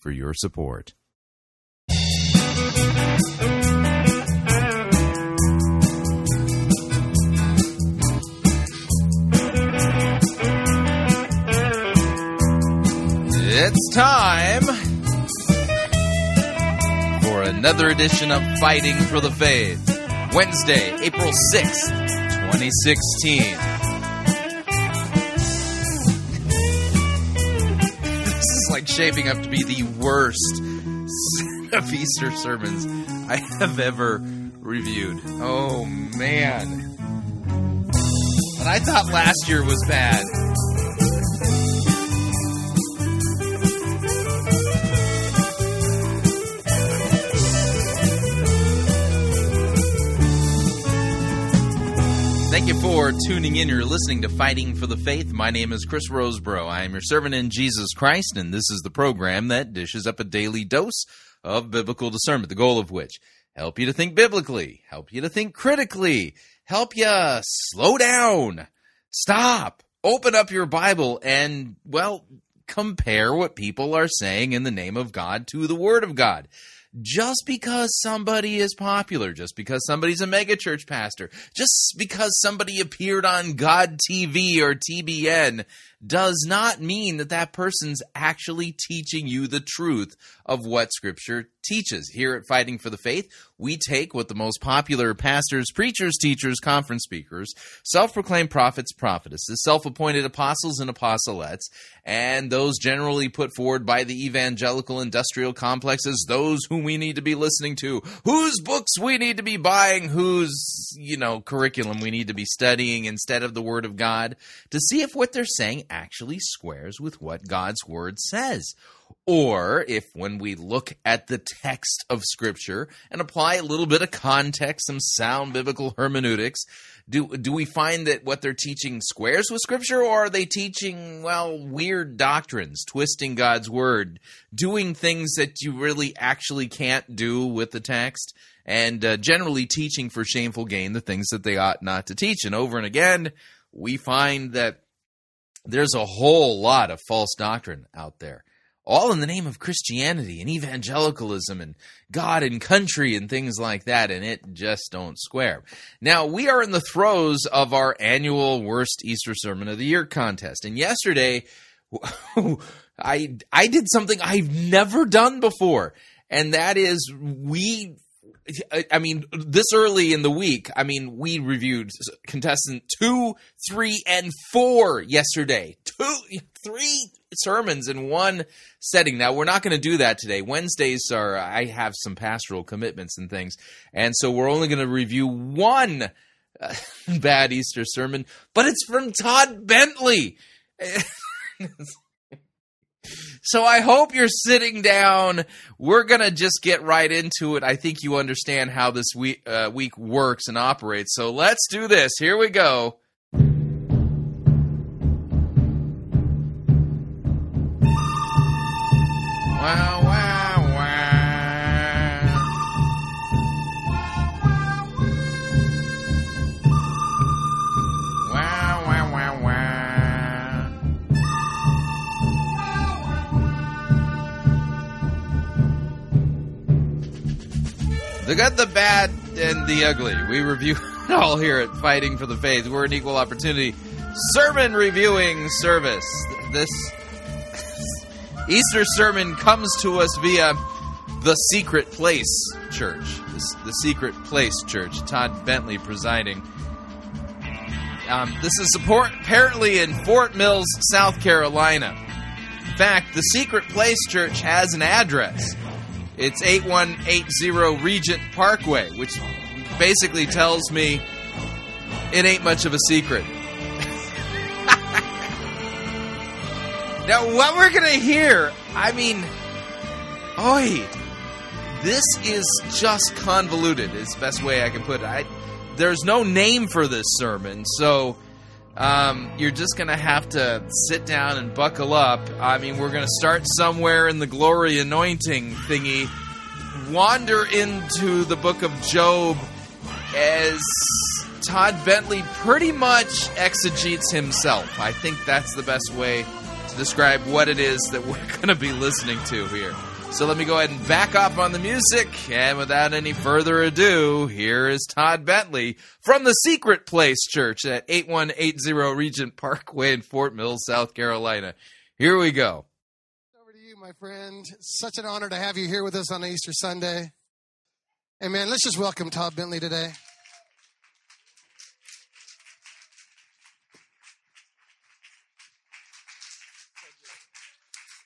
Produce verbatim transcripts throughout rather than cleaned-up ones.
for your support. It's time for another edition of Fighting for the Faith, Wednesday, April sixth, twenty sixteen. Like shaping up to be the worst set of Easter sermons I have ever reviewed. Oh, man. But I thought last year was bad. Thank you for tuning in. You're listening to Fighting for the Faith. My name is Chris Roseborough. I am your servant in Jesus Christ, and this is the program that dishes up a daily dose of biblical discernment, the goal of which, help you to think biblically, help you to think critically, help you slow down, stop, open up your Bible, and, well, compare what people are saying in the name of God to the Word of God. Just because somebody is popular, just because somebody's a megachurch pastor, just because somebody appeared on God T V or T B N does not mean that that person's actually teaching you the truth of what Scripture teaches. Here at Fighting for the Faith, we take what the most popular pastors, preachers, teachers, conference speakers, self-proclaimed prophets, prophetesses, self-appointed apostles and apostolettes, and those generally put forward by the evangelical industrial complexes, those whom we need to be listening to, whose books we need to be buying, whose, you know, curriculum we need to be studying instead of the Word of God, to see if what they're saying actually squares with what God's Word says. Or if when we look at the text of Scripture and apply a little bit of context, some sound biblical hermeneutics, do do we find that what they're teaching squares with Scripture, or are they teaching, well, weird doctrines, twisting God's Word, doing things that you really actually can't do with the text, and uh, generally teaching for shameful gain the things that they ought not to teach? And over and again, we find that there's a whole lot of false doctrine out there, all in the name of Christianity and evangelicalism and God and country and things like that, and it just don't square. Now, we are in the throes of our annual Worst Easter Sermon of the Year contest, and yesterday I, I did something I've never done before, and that is we... I mean, this early in the week, I mean, we reviewed contestant two, three, and four yesterday. Two, three sermons in one setting. Now, we're not going to do that today. Wednesdays are, I have some pastoral commitments and things, and so we're only going to review one uh, bad Easter sermon, but it's from Todd Bentley. So I hope you're sitting down. We're going to just get right into it. I think you understand how this week, uh, week works and operates. So let's do this. Here we go. Wow, wow, wow. Wow, wow, wow, wow. The good, the bad, and the ugly. We review it all here at Fighting for the Faith. We're an equal opportunity sermon reviewing service. This Easter sermon comes to us via the Secret Place Church. The Secret Place Church. Todd Bentley presiding. Um, this is support, apparently in Fort Mills, South Carolina. In fact, the Secret Place Church has an address. It's eighty-one eighty Regent Parkway, which basically tells me it ain't much of a secret. Now, what we're going to hear, I mean, Oi! This is just convoluted, is the best way I can put it. I, there's no name for this sermon, so um, you're just going to have to sit down and buckle up. I mean, we're going to start somewhere in the glory anointing thingy, wander into the book of Job as Todd Bentley pretty much exegetes himself. I think that's the best way to describe what it is that we're going to be listening to here. So let me go ahead and back up on the music, and without any further ado, here is Todd Bentley from the Secret Place Church at eighty-one eighty Regent Parkway in Fort Mills, South Carolina. Here we go. Over to you, my friend. It's such an honor to have you here with us on Easter Sunday. And man, let's just welcome Todd Bentley today.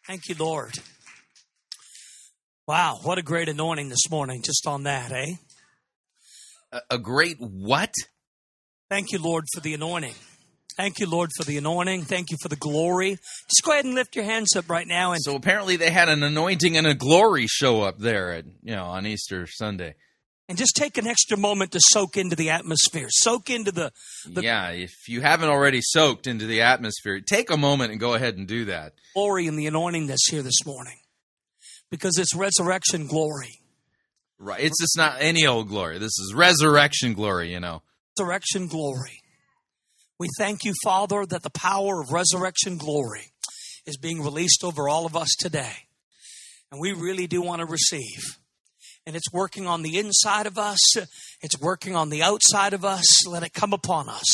Thank you, Lord. Wow, what a great anointing this morning just on that, eh? A great what? Thank you, Lord, for the anointing. Thank you, Lord, for the anointing. Thank you for the glory. Just go ahead and lift your hands up right now. And so apparently they had an anointing and a glory show up there at, you know, on Easter Sunday. And just take an extra moment to soak into the atmosphere. Soak into the, the... Yeah, if you haven't already soaked into the atmosphere, take a moment and go ahead and do that. Glory and the anointing that's here this morning. Because it's resurrection glory. Right. It's just not any old glory. This is resurrection glory, you know. Resurrection glory. We thank you, Father, that the power of resurrection glory is being released over all of us today. And we really do want to receive. And it's working on the inside of us. It's working on the outside of us. Let it come upon us.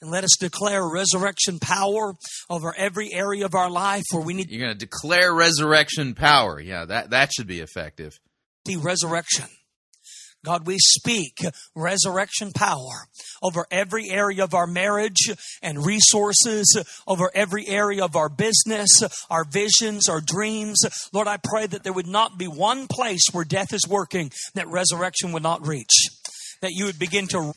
And let us declare resurrection power over every area of our life where we need. You're going to declare resurrection power. Yeah, that, that should be effective. The resurrection. God, we speak resurrection power over every area of our marriage and resources, over every area of our business, our visions, our dreams. Lord, I pray that there would not be one place where death is working that resurrection would not reach. That you would begin to...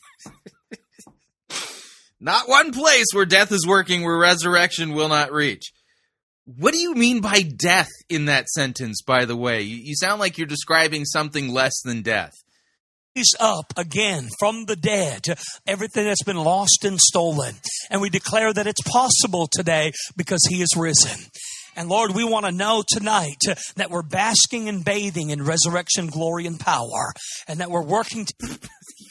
Not one place where death is working where resurrection will not reach. What do you mean by death in that sentence, by the way? You, you sound like you're describing something less than death. He's up again from the dead, everything that's been lost and stolen. And we declare that it's possible today because he is risen. And Lord, we want to know tonight that we're basking and bathing in resurrection glory and power, and that we're working to...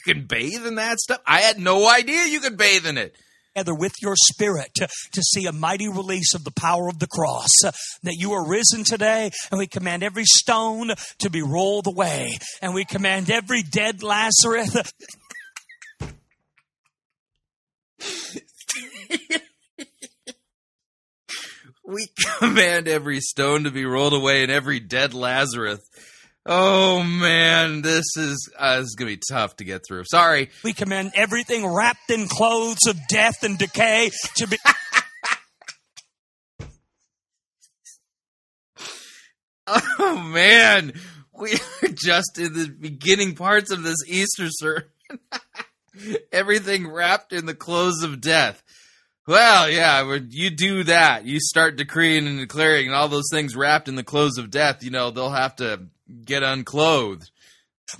You can bathe in that stuff? I had no idea you could bathe in it. Together with your spirit to, to see a mighty release of the power of the cross, uh, that you are risen today, and we command every stone to be rolled away, and we command every dead Lazarus. We command every stone to be rolled away and every dead Lazarus. Oh, man, this is, uh, this is going to be tough to get through. Sorry. We command everything wrapped in clothes of death and decay to be... Oh, man, we are just in the beginning parts of this Easter sermon. Everything wrapped in the clothes of death. Well, yeah, you do that. You start decreeing and declaring, and all those things wrapped in the clothes of death, you know, they'll have to... get unclothed.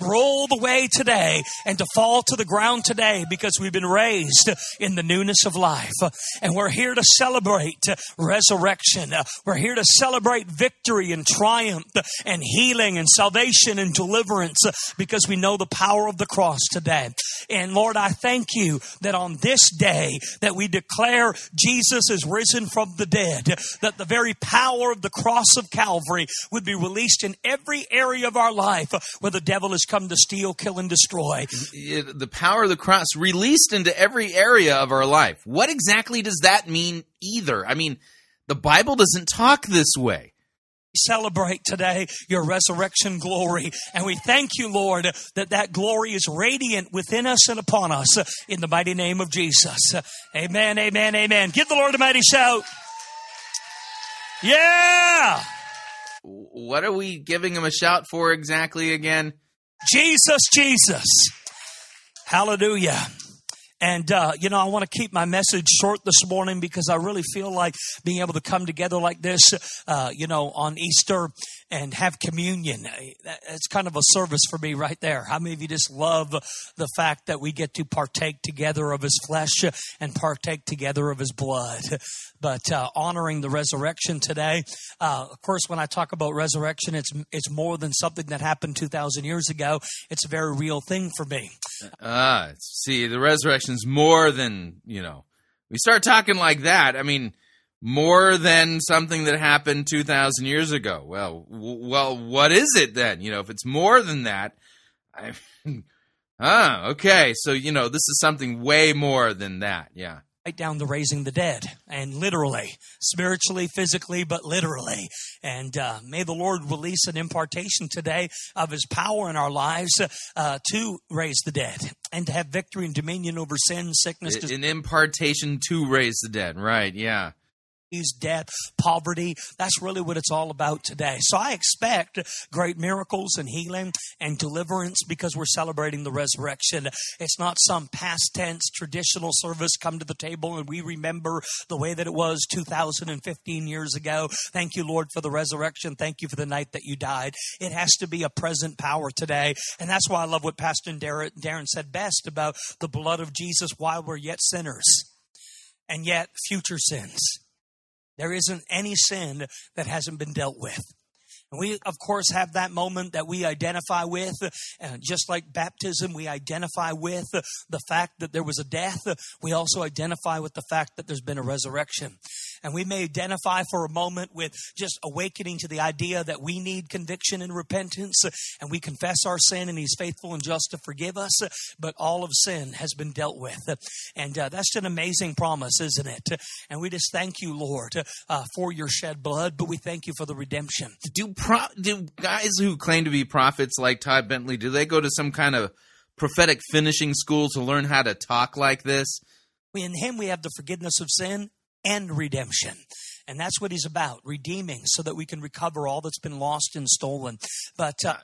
Roll the way today and to fall to the ground today because we've been raised in the newness of life. And we're here to celebrate resurrection. We're here to celebrate victory and triumph and healing and salvation and deliverance because we know the power of the cross today. And Lord, I thank you that on this day that we declare Jesus is risen from the dead, that the very power of the cross of Calvary would be released in every area of our life where the devil has come to steal, kill, and destroy. The power of the cross released into every area of our life. What exactly does that mean either? I mean, the Bible doesn't talk this way. Celebrate today your resurrection glory, and we thank you, Lord, that that glory is radiant within us and upon us in the mighty name of Jesus. Amen, amen, amen. Give the Lord a mighty shout. Yeah! What are we giving him a shout for exactly again? Jesus, Jesus. Hallelujah. And, uh, you know, I want to keep my message short this morning because I really feel like being able to come together like this, uh, you know, on Easter and have communion. It's kind of a service for me right there. How many of you just love the fact that we get to partake together of his flesh and partake together of his blood? But uh, honoring the resurrection today. Uh, of course, when I talk about resurrection, it's it's more than something that happened two thousand years ago. It's a very real thing for me. Ah, uh, see, the resurrection's more than, you know, we start talking like that. I mean, more than something that happened two thousand years ago. Well, w- well, what is it then? You know, if it's more than that, I mean, ah, okay. So, you know, this is something way more than that. Yeah. Right down to raising the dead, and literally, spiritually, physically, but literally. And uh, may the Lord release an impartation today of his power in our lives uh, to raise the dead and to have victory and dominion over sin, sickness. An impartation to raise the dead, right, yeah. Death, poverty. That's really what it's all about today. So I expect great miracles and healing and deliverance because we're celebrating the resurrection. It's not some past tense traditional service. Come to the table and we remember the way that it was two thousand fifteen years ago. Thank you, Lord, for the resurrection. Thank you for the night that you died. It has to be a present power today. And that's why I love what Pastor Darren said best about the blood of Jesus while we're yet sinners and yet future sins. There isn't any sin that hasn't been dealt with. And we, of course, have that moment that we identify with. And just like baptism, we identify with the fact that there was a death. We also identify with the fact that there's been a resurrection. And we may identify for a moment with just awakening to the idea that we need conviction and repentance. And we confess our sin, and he's faithful and just to forgive us. But all of sin has been dealt with. And uh, that's an amazing promise, isn't it? And we just thank you, Lord, uh, for your shed blood. But we thank you for the redemption. Do Pro, do guys who claim to be prophets like Todd Bentley, do they go to some kind of prophetic finishing school to learn how to talk like this? In him we have the forgiveness of sin and redemption. And that's what he's about, redeeming so that we can recover all that's been lost and stolen. But uh,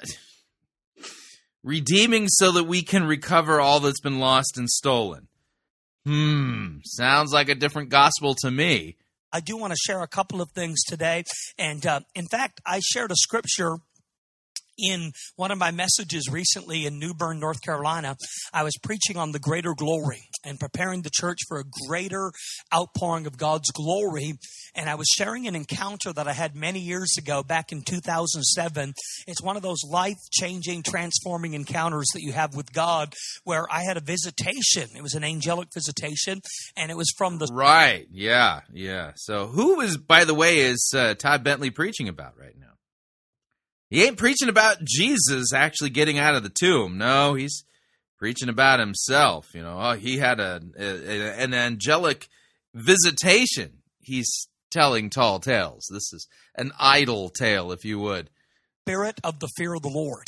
redeeming so that we can recover all that's been lost and stolen. Hmm, sounds like a different gospel to me. I do want to share a couple of things today. And uh, in fact, I shared a scripture in one of my messages recently in New Bern, North Carolina. I was preaching on the greater glory and preparing the church for a greater outpouring of God's glory. And I was sharing an encounter that I had many years ago back in two thousand seven. It's one of those life-changing, transforming encounters that you have with God where I had a visitation. It was an angelic visitation, and it was from the... Right, yeah, yeah. So who is, by the way, is uh, Todd Bentley preaching about right now? He ain't preaching about Jesus actually getting out of the tomb. No, he's preaching about himself. You know, oh, he had a, a, an angelic visitation. He's telling tall tales. This is an idle tale, if you would. Spirit of the fear of the Lord.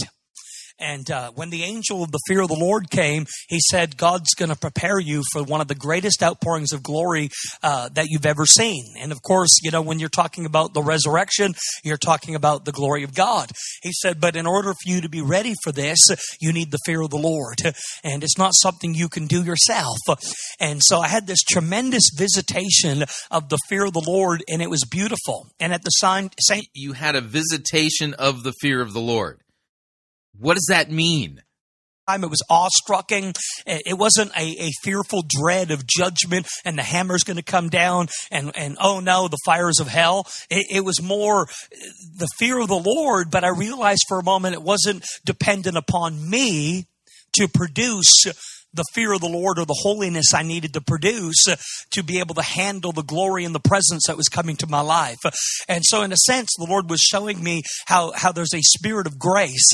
And uh, when the angel of the fear of the Lord came, he said, God's going to prepare you for one of the greatest outpourings of glory uh, that you've ever seen. And of course, you know, when you're talking about the resurrection, you're talking about the glory of God. He said, but in order for you to be ready for this, you need the fear of the Lord. And it's not something you can do yourself. And so I had this tremendous visitation of the fear of the Lord, and it was beautiful. And at the same time, you had a visitation of the fear of the Lord. What does that mean? It was awe-strucking. It wasn't a, a fearful dread of judgment and the hammer's going to come down and, and, oh no, the fires of hell. It, it was more the fear of the Lord, but I realized for a moment it wasn't dependent upon me to produce the fear of the Lord or the holiness I needed to produce to be able to handle the glory and the presence that was coming to my life. And so in a sense, the Lord was showing me how, how there's a spirit of grace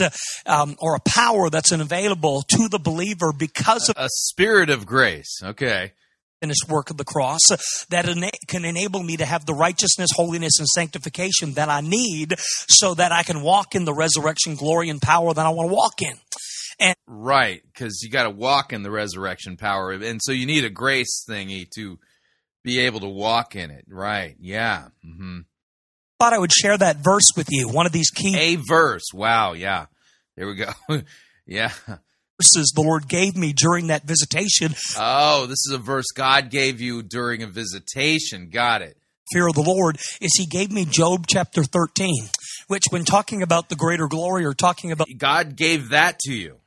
um, or a power that's available to the believer because of... A spirit of grace, okay. ...finished work of the cross that ena- can enable me to have the righteousness, holiness, and sanctification that I need so that I can walk in the resurrection glory and power that I want to walk in. And right, because you got to walk in the resurrection power. And so you need a grace thingy to be able to walk in it. Right, yeah. Mm-hmm. I thought I would share that verse with you, one of these key... A verse, wow, yeah. There we go. Yeah, verses the Lord gave me during that visitation. Oh, this is a verse God gave you during a visitation. Got it. Fear of the Lord is he gave me Job chapter thirteen, which when talking about the greater glory or talking about... God gave that to you.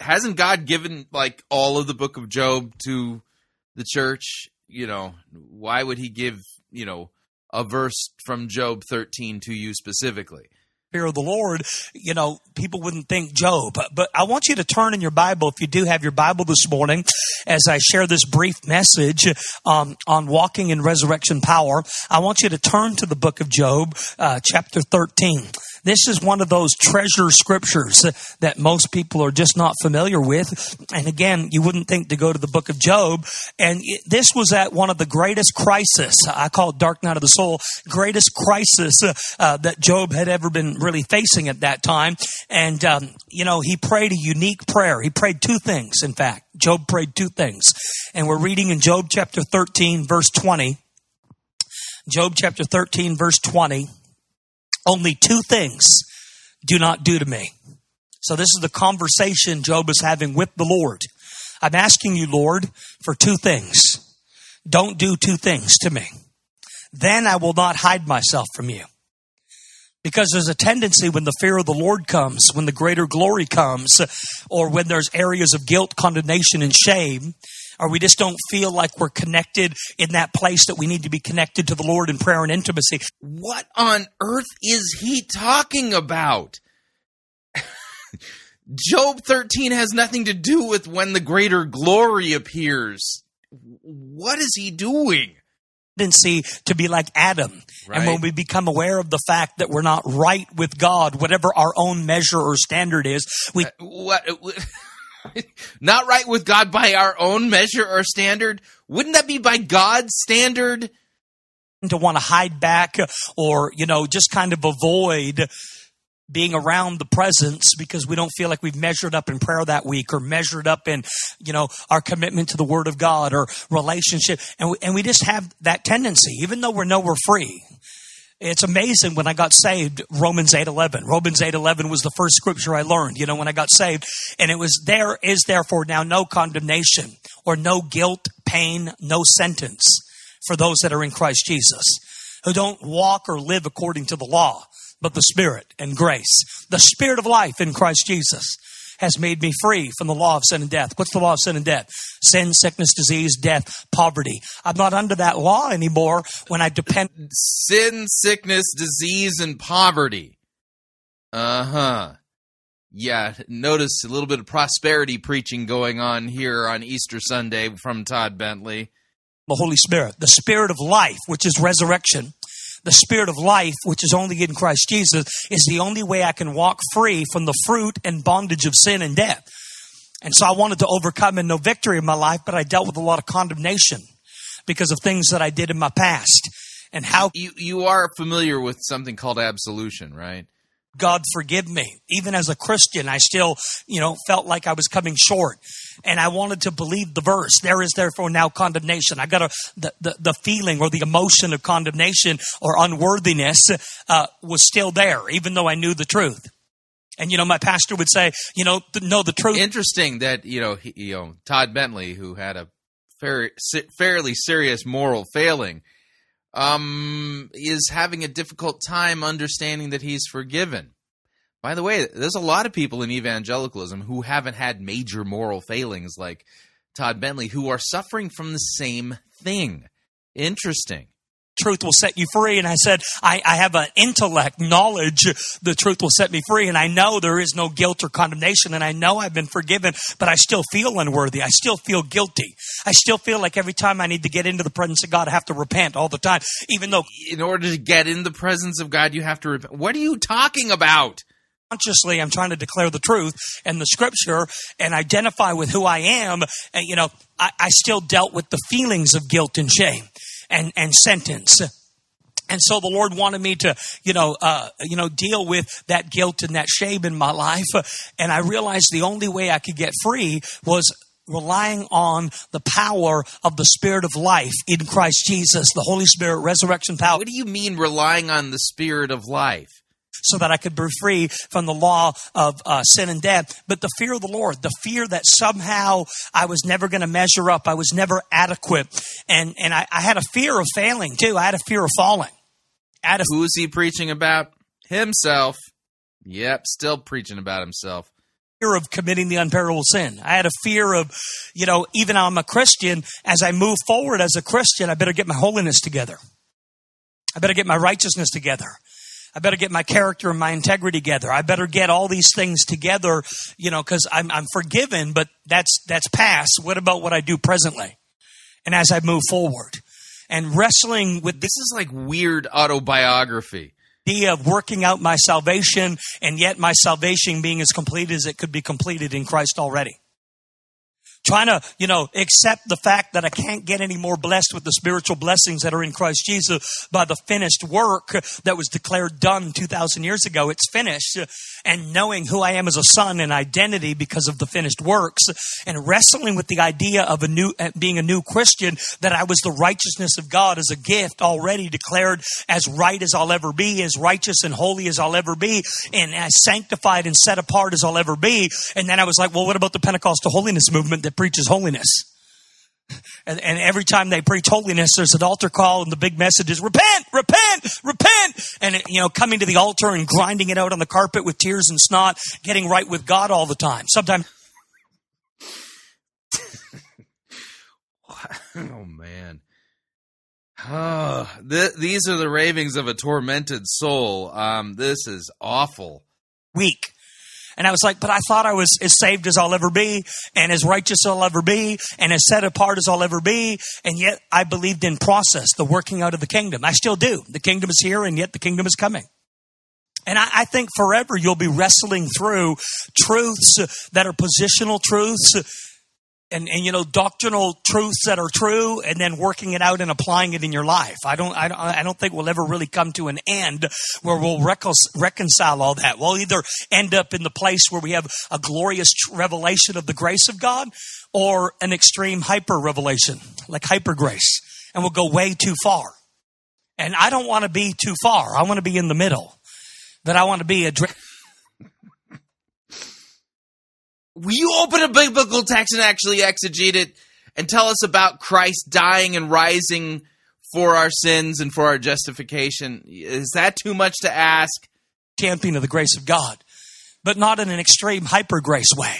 Hasn't God given like all of the book of Job to the church? You know, why would he give, you know, a verse from Job thirteen to you specifically? Fear of the Lord, you know, people wouldn't think Job. But I want you to turn in your Bible, if you do have your Bible this morning, as I share this brief message um, on walking in resurrection power, I want you to turn to the book of Job, uh, chapter thirteen. This is one of those treasure scriptures that most people are just not familiar with. And again, you wouldn't think to go to the book of Job. And it, this was at one of the greatest crises. I call it dark night of the soul, greatest crisis uh, that Job had ever been really facing at that time. And, um, you know, he prayed a unique prayer. He prayed two things, in fact. Job prayed two things. And we're reading in Job chapter thirteen, verse twenty. Job chapter thirteen, verse twenty. Only two things do not do to me. So this is the conversation Job is having with the Lord. I'm asking you, Lord, for two things. Don't do two things to me. Then I will not hide myself from you. Because there's a tendency when the fear of the Lord comes, when the greater glory comes, or when there's areas of guilt, condemnation, and shame, or we just don't feel like we're connected in that place that we need to be connected to the Lord in prayer and intimacy. What on earth is he talking about? Job thirteen has nothing to do with when the greater glory appears. What is he doing? Tendency to be like Adam. Right. And when we become aware of the fact that we're not right with God, whatever our own measure or standard is, we... Uh, what, not right with God by our own measure or standard? Wouldn't that be by God's standard? To want to hide back or, you know, just kind of avoid being around the presence because we don't feel like we've measured up in prayer that week or measured up in, you know, our commitment to the Word of God or relationship. And we, and we just have that tendency, even though we know we're free. It's amazing when I got saved, Romans eight eleven. Romans eight eleven was the first scripture I learned, you know, when I got saved. And it was, there is therefore now no condemnation or no guilt, pain, no sentence for those that are in Christ Jesus, who don't walk or live according to the law, but the Spirit and grace. The Spirit of life in Christ Jesus has made me free from the law of sin and death. What's the law of sin and death? Sin, sickness, disease, death, poverty. I'm not under that law anymore when I depend... Sin, sickness, disease, and poverty. Uh-huh. Yeah, notice a little bit of prosperity preaching going on here on Easter Sunday from Todd Bentley. The Holy Spirit, the Spirit of life, which is resurrection. The Spirit of life, which is only in Christ Jesus, is the only way I can walk free from the fruit and bondage of sin and death. And so I wanted to overcome and no victory in my life, but I dealt with a lot of condemnation because of things that I did in my past. And how you, you are familiar with something called absolution, right? God forgive me. Even as a Christian, I still, you know, felt like I was coming short. And I wanted to believe the verse, there is therefore now condemnation. I got a, the, the, the feeling or the emotion of condemnation or unworthiness uh, was still there, even though I knew the truth. And, you know, my pastor would say, you know, th- no, the truth. Interesting that, you know, he, you know, Todd Bentley, who had a fair, fairly serious moral failing, um, is having a difficult time understanding that he's forgiven. By the way, there's a lot of people in evangelicalism who haven't had major moral failings like Todd Bentley who are suffering from the same thing. Interesting. Truth will set you free. And I said, I, I have an intellect, knowledge, the truth will set me free. And I know there is no guilt or condemnation. And I know I've been forgiven, but I still feel unworthy. I still feel guilty. I still feel like every time I need to get into the presence of God, I have to repent all the time, even though... In order to get in the presence of God, you have to repent. What are you talking about? Consciously, I'm trying to declare the truth and the scripture and identify with who I am. And, you know, I, I still dealt with the feelings of guilt and shame. And, and sentence. And so the Lord wanted me to, you know, uh, you know, deal with that guilt and that shame in my life. And I realized the only way I could get free was relying on the power of the Spirit of life in Christ Jesus, the Holy Spirit, resurrection power. What do you mean relying on the Spirit of life? so that I could be free from the law of uh, sin and death. But the fear of the Lord, the fear that somehow I was never going to measure up. I was never adequate. And and I, I had a fear of failing too. I had a fear of falling. I had a- Who's he preaching about? Himself. Yep, still preaching about himself. Fear of committing the unpardonable sin. I had a fear of, you know, even I'm a Christian, as I move forward as a Christian, I better get my holiness together. I better get my righteousness together. I better get my character and my integrity together. I better get all these things together, you know, because I'm, I'm forgiven, but that's that's past. What about what I do presently? And as I move forward and wrestling with... This is like weird autobiography. Of working out my salvation, and yet my salvation being as complete as it could be completed in Christ already. Trying to, you know, accept the fact that I can't get any more blessed with the spiritual blessings that are in Christ Jesus by the finished work that was declared done two thousand years ago. It's finished. And knowing who I am as a son and identity because of the finished works, and wrestling with the idea of a new being a new Christian, that I was the righteousness of God as a gift already declared as right as I'll ever be, as righteous and holy as I'll ever be, and as sanctified and set apart as I'll ever be. And then I was like, well, what about the Pentecostal holiness movement that preaches holiness? And, and every time they preach holiness, there's an altar call, and the big message is repent, repent, repent. And, it, you know, coming to the altar and grinding it out on the carpet with tears and snot, getting right with God all the time. Sometimes. Oh, man. Oh, th- these are the ravings of a tormented soul. Um, this is awful. Weak. And I was like, but I thought I was as saved as I'll ever be, and as righteous as I'll ever be, and as set apart as I'll ever be. And yet I believed in process, the working out of the kingdom. I still do. The kingdom is here, and yet the kingdom is coming. And I, I think forever you'll be wrestling through truths that are positional truths and, and, you know, doctrinal truths that are true, and then working it out and applying it in your life. I don't, I don't, I don't think we'll ever really come to an end where we'll recon- reconcile all that. We'll either end up in the place where we have a glorious revelation of the grace of God, or an extreme hyper revelation, like hyper grace, and we'll go way too far. And I don't want to be too far. I want to be in the middle, but I want to be a. Dr- Will you open a biblical text and actually exegete it and tell us about Christ dying and rising for our sins and for our justification? Is that too much to ask? Champion of the grace of God, but not in an extreme hyper-grace way.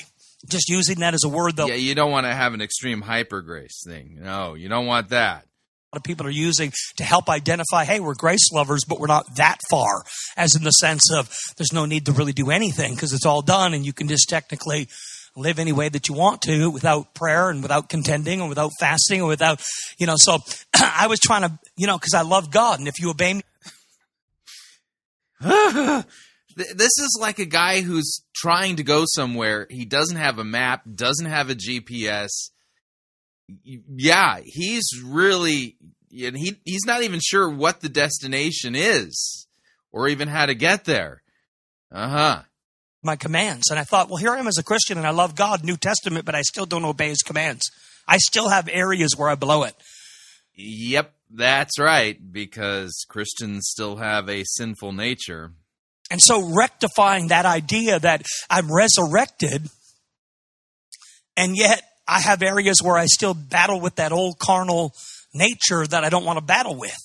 Just using that as a word, though. Yeah, you don't want to have an extreme hyper-grace thing. No, you don't want that. A lot of people are using to help identify, hey, we're grace lovers, but we're not that far, as in the sense of there's no need to really do anything because it's all done, and you can just technically live any way that you want to without prayer and without contending and without fasting and without, you know, so I was trying to, you know, because I love God, and if you obey me. This is like a guy who's trying to go somewhere. He doesn't have a map, doesn't have a G P S. Yeah, he's really, he he's not even sure what the destination is or even how to get there. Uh-huh. My commands. And I thought, well, here I am as a Christian, and I love God, New Testament, but I still don't obey his commands. I still have areas where I blow it. Yep, that's right, because Christians still have a sinful nature. And so rectifying that idea that I'm resurrected, and yet I have areas where I still battle with that old carnal nature that I don't want to battle with.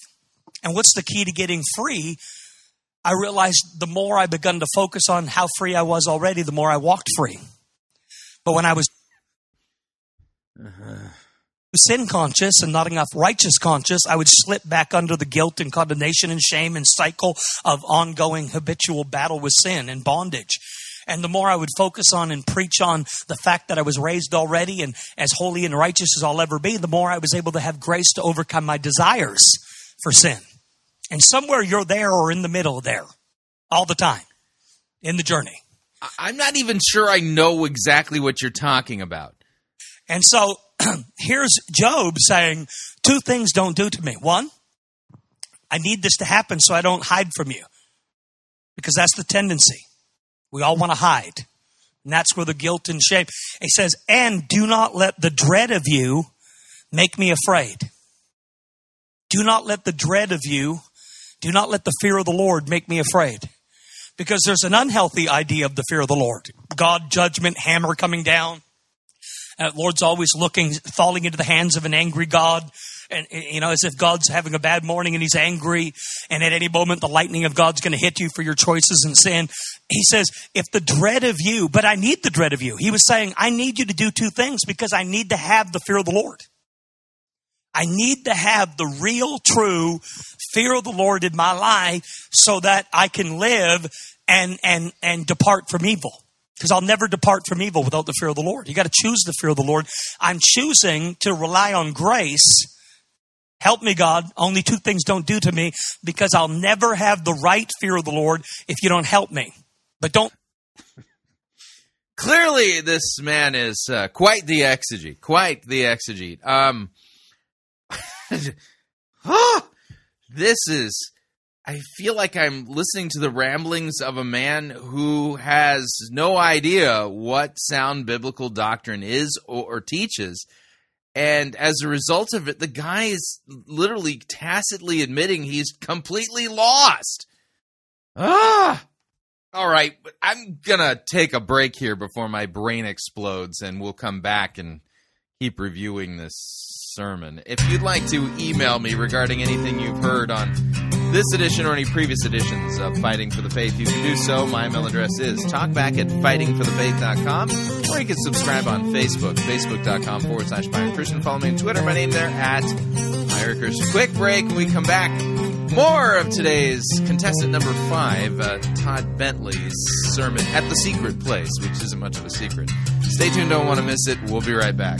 And what's the key to getting free? I realized the more I begun to focus on how free I was already, the more I walked free. But when I was uh-huh. sin conscious and not enough righteous conscious, I would slip back under the guilt and condemnation and shame and cycle of ongoing habitual battle with sin and bondage. And the more I would focus on and preach on the fact that I was raised already and as holy and righteous as I'll ever be, the more I was able to have grace to overcome my desires for sin. And somewhere you're there or in the middle there all the time in the journey. I'm not even sure I know exactly what you're talking about. And so here's Job saying, two things don't do to me. One, I need this to happen so I don't hide from you, because that's the tendency. We all want to hide. And that's where the guilt and shame. He says, and do not let the dread of you make me afraid. Do not let the dread of you, do not let the fear of the Lord make me afraid. because there's an unhealthy idea of the fear of the Lord. God, judgment, hammer coming down. Uh, Lord's always looking, falling into the hands of an angry God. And, you know, as if God's having a bad morning and he's angry. And at any moment, the lightning of God's going to hit you for your choices and sin. He says, if the dread of you, but I need the dread of you. He was saying, I need you to do two things because I need to have the fear of the Lord. I need to have the real, true fear of the Lord in my life so that I can live and, and, and depart from evil. Because I'll never depart from evil without the fear of the Lord. You got to choose the fear of the Lord. I'm choosing to rely on grace. Help me, God. Only two things don't do to me, because I'll never have the right fear of the Lord if you don't help me. But don't. Clearly, this man is uh, quite the exegete. Quite the exegete. Um, oh, this is... I feel like I'm listening to the ramblings of a man who has no idea what sound biblical doctrine is or, or teaches. And as a result of it, the guy is literally tacitly admitting he's completely lost. Ah! All right, I'm going to take a break here before my brain explodes, and we'll come back and keep reviewing this sermon. If you'd like to email me regarding anything you've heard on this edition or any previous editions of Fighting for the Faith, you can do so. My email address is talkback at fighting for the faith dot com, or you can subscribe on Facebook, facebook.com forward slash Pirate Christian. Follow me on Twitter, my name there, at Pirate Christian. Quick break, when we come back, more of today's contestant number five, uh, Todd Bentley's sermon at the Secret Place, which isn't much of a secret. Stay tuned, don't want to miss it. We'll be right back.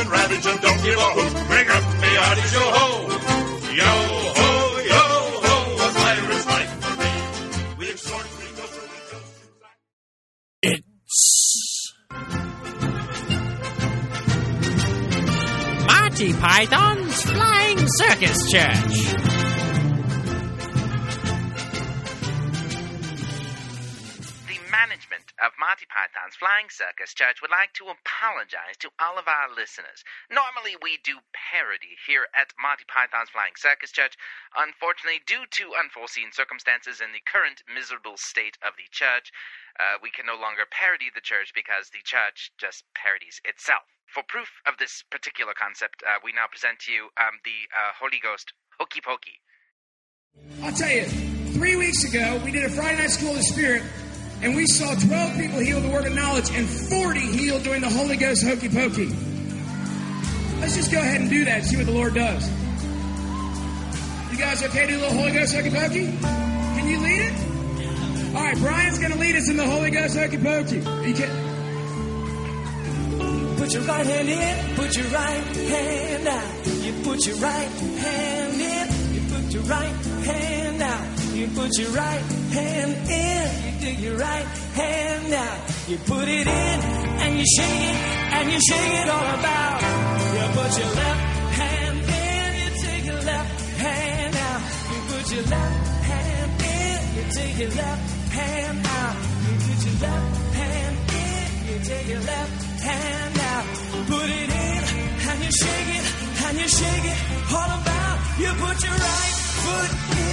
And ravage and don't give a hoot. Bring up me out of your hole. Yo ho, yo ho, a pirate's life for me. We exhort, we go through, we go through. It's Monty Python's Flying Circus Church. Of Monty Python's Flying Circus Church would like to apologize to all of our listeners. Normally we do parody here at Monty Python's Flying Circus Church. Unfortunately, due to unforeseen circumstances in the current miserable state of the church, uh, we can no longer parody the church because the church just parodies itself. For proof of this particular concept, uh, we now present to you um, the uh, Holy Ghost Hokey Pokey. I'll tell you, three weeks ago we did a Friday Night School of the Spirit, and we saw twelve people healed the word of knowledge and forty healed during the Holy Ghost Hokey Pokey. Let's just go ahead and do that and see what the Lord does. You guys okay to do a little Holy Ghost Hokey Pokey? Can you lead it? All right, Brian's going to lead us in the Holy Ghost Hokey Pokey. Are you kidding? Put your right hand in, put your right hand out. You put your right hand in, you put your right hand out. You put your right hand in, you dig your right hand out. You put it in, and you shake it, and you shake it all about. You put your left hand in, you take your left hand out. You put your left hand in, you take your left hand out. You put your left hand in, you take your left hand out. Put it in, and you shake it, and you shake it all about. You put your right foot in.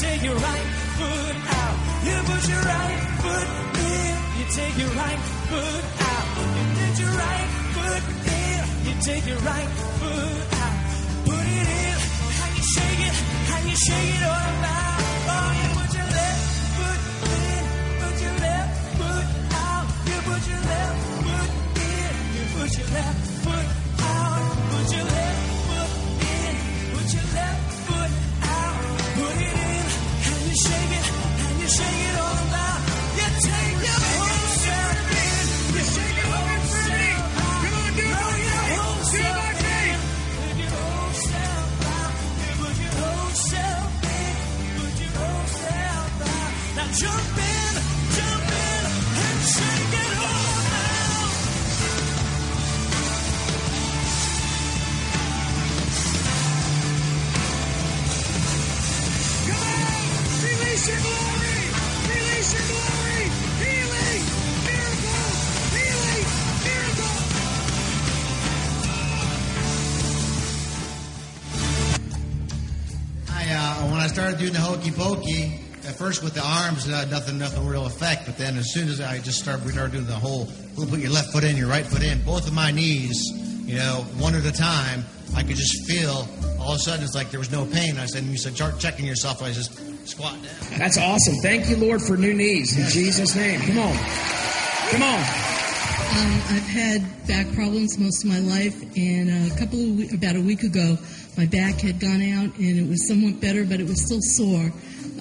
Take your right foot out. You put your right foot in. You take your right foot out. You put your right foot in. You take your right foot out. Put it in, and you shake it, and you shake it all about. Oh, you put your left foot in. Put your left foot out. You put your left foot in. You put your left foot out. Put your left foot in. Put your left foot out. Put it in. You shake it, and you shake it all about. You take your whole self in, you shake it all about. when I started doing the hokey pokey, at first with the arms, nothing, nothing real effect. But then as soon as I just started, we started doing the whole, we'll put your left foot in, your right foot in, both of my knees, you know, one at a time. I could just feel, all of a sudden, it's like there was no pain. I said, and you said, start checking yourself. I was just squat down. That's awesome. Thank you, Lord, for new knees. In yes. Jesus' name. Come on. Come on. Um, I've had back problems most of my life. And a couple of we- about a week ago, my back had gone out, and it was somewhat better, but it was still sore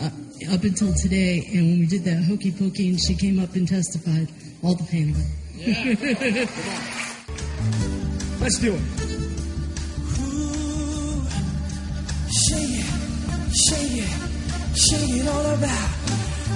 uh, up until today. And when we did that hokey pokey, and she came up and testified, all the pain away. Yeah. Come on. Let's do it. Shake it, shake it, shake it all about.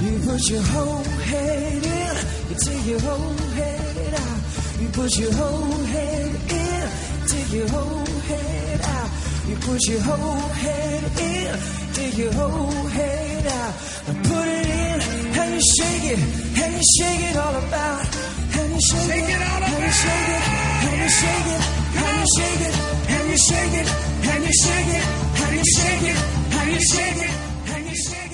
You put your whole head in, you take your whole head out. You put your whole head in, take your whole head out. You put your whole head in, take your whole head out. Now put it in, and you shake it, and you shake it all about. And you shake, shake it, it all about. And you shake it, and you shake it, and you shake it, and you shake it, and you shake it. How you shake it, how you shake it, how you shake it.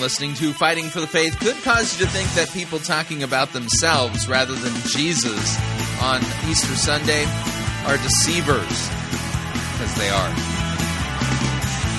Listening to Fighting for the Faith could cause you to think that people talking about themselves rather than Jesus on Easter Sunday are deceivers, because they are.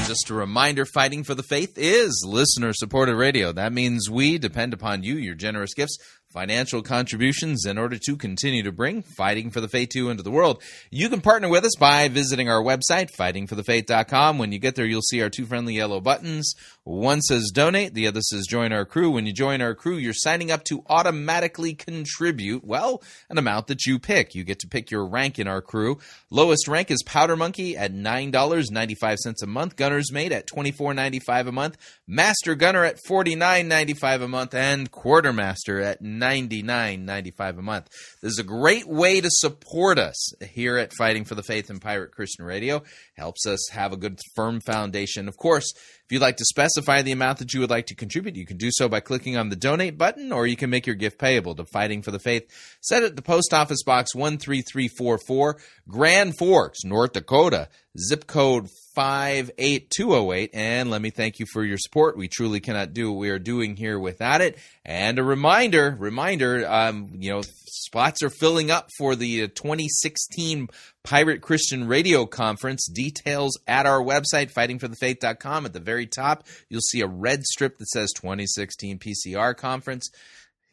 Just a reminder, Fighting for the Faith is listener-supported radio. That means we depend upon you, your generous gifts, financial contributions, in order to continue to bring Fighting for the Faith to you into the world. You can partner with us by visiting our website, fighting for the faith dot com. When you get there, you'll see our two friendly yellow buttons. One says donate, the other says join our crew. When you join our crew, you're signing up to automatically contribute, well, an amount that you pick. You get to pick your rank in our crew. Lowest rank is Powder Monkey at nine dollars and ninety-five cents a month, Gunner's Mate at twenty-four dollars and ninety-five cents a month, Master Gunner at forty-nine dollars and ninety-five cents a month, and Quartermaster at ninety-nine dollars and ninety-five cents a month. This is a great way to support us here at Fighting for the Faith and Pirate Christian Radio. Helps us have a good, firm foundation. Of course, If you'd like to specify the amount that you would like to contribute, you can do so by clicking on the Donate button, or you can make your gift payable to Fighting for the Faith. Set at the Post Office Box one three three four four, Grand Forks, North Dakota, zip code five eight two oh eight. And let me thank you for your support. We truly cannot do what we are doing here without it. And a reminder, reminder, um, you know, spots are filling up for the twenty sixteen Pirate Christian Radio Conference. Details at our website, fighting for the faith dot com. At the very top, you'll see a red strip that says twenty sixteen P C R Conference.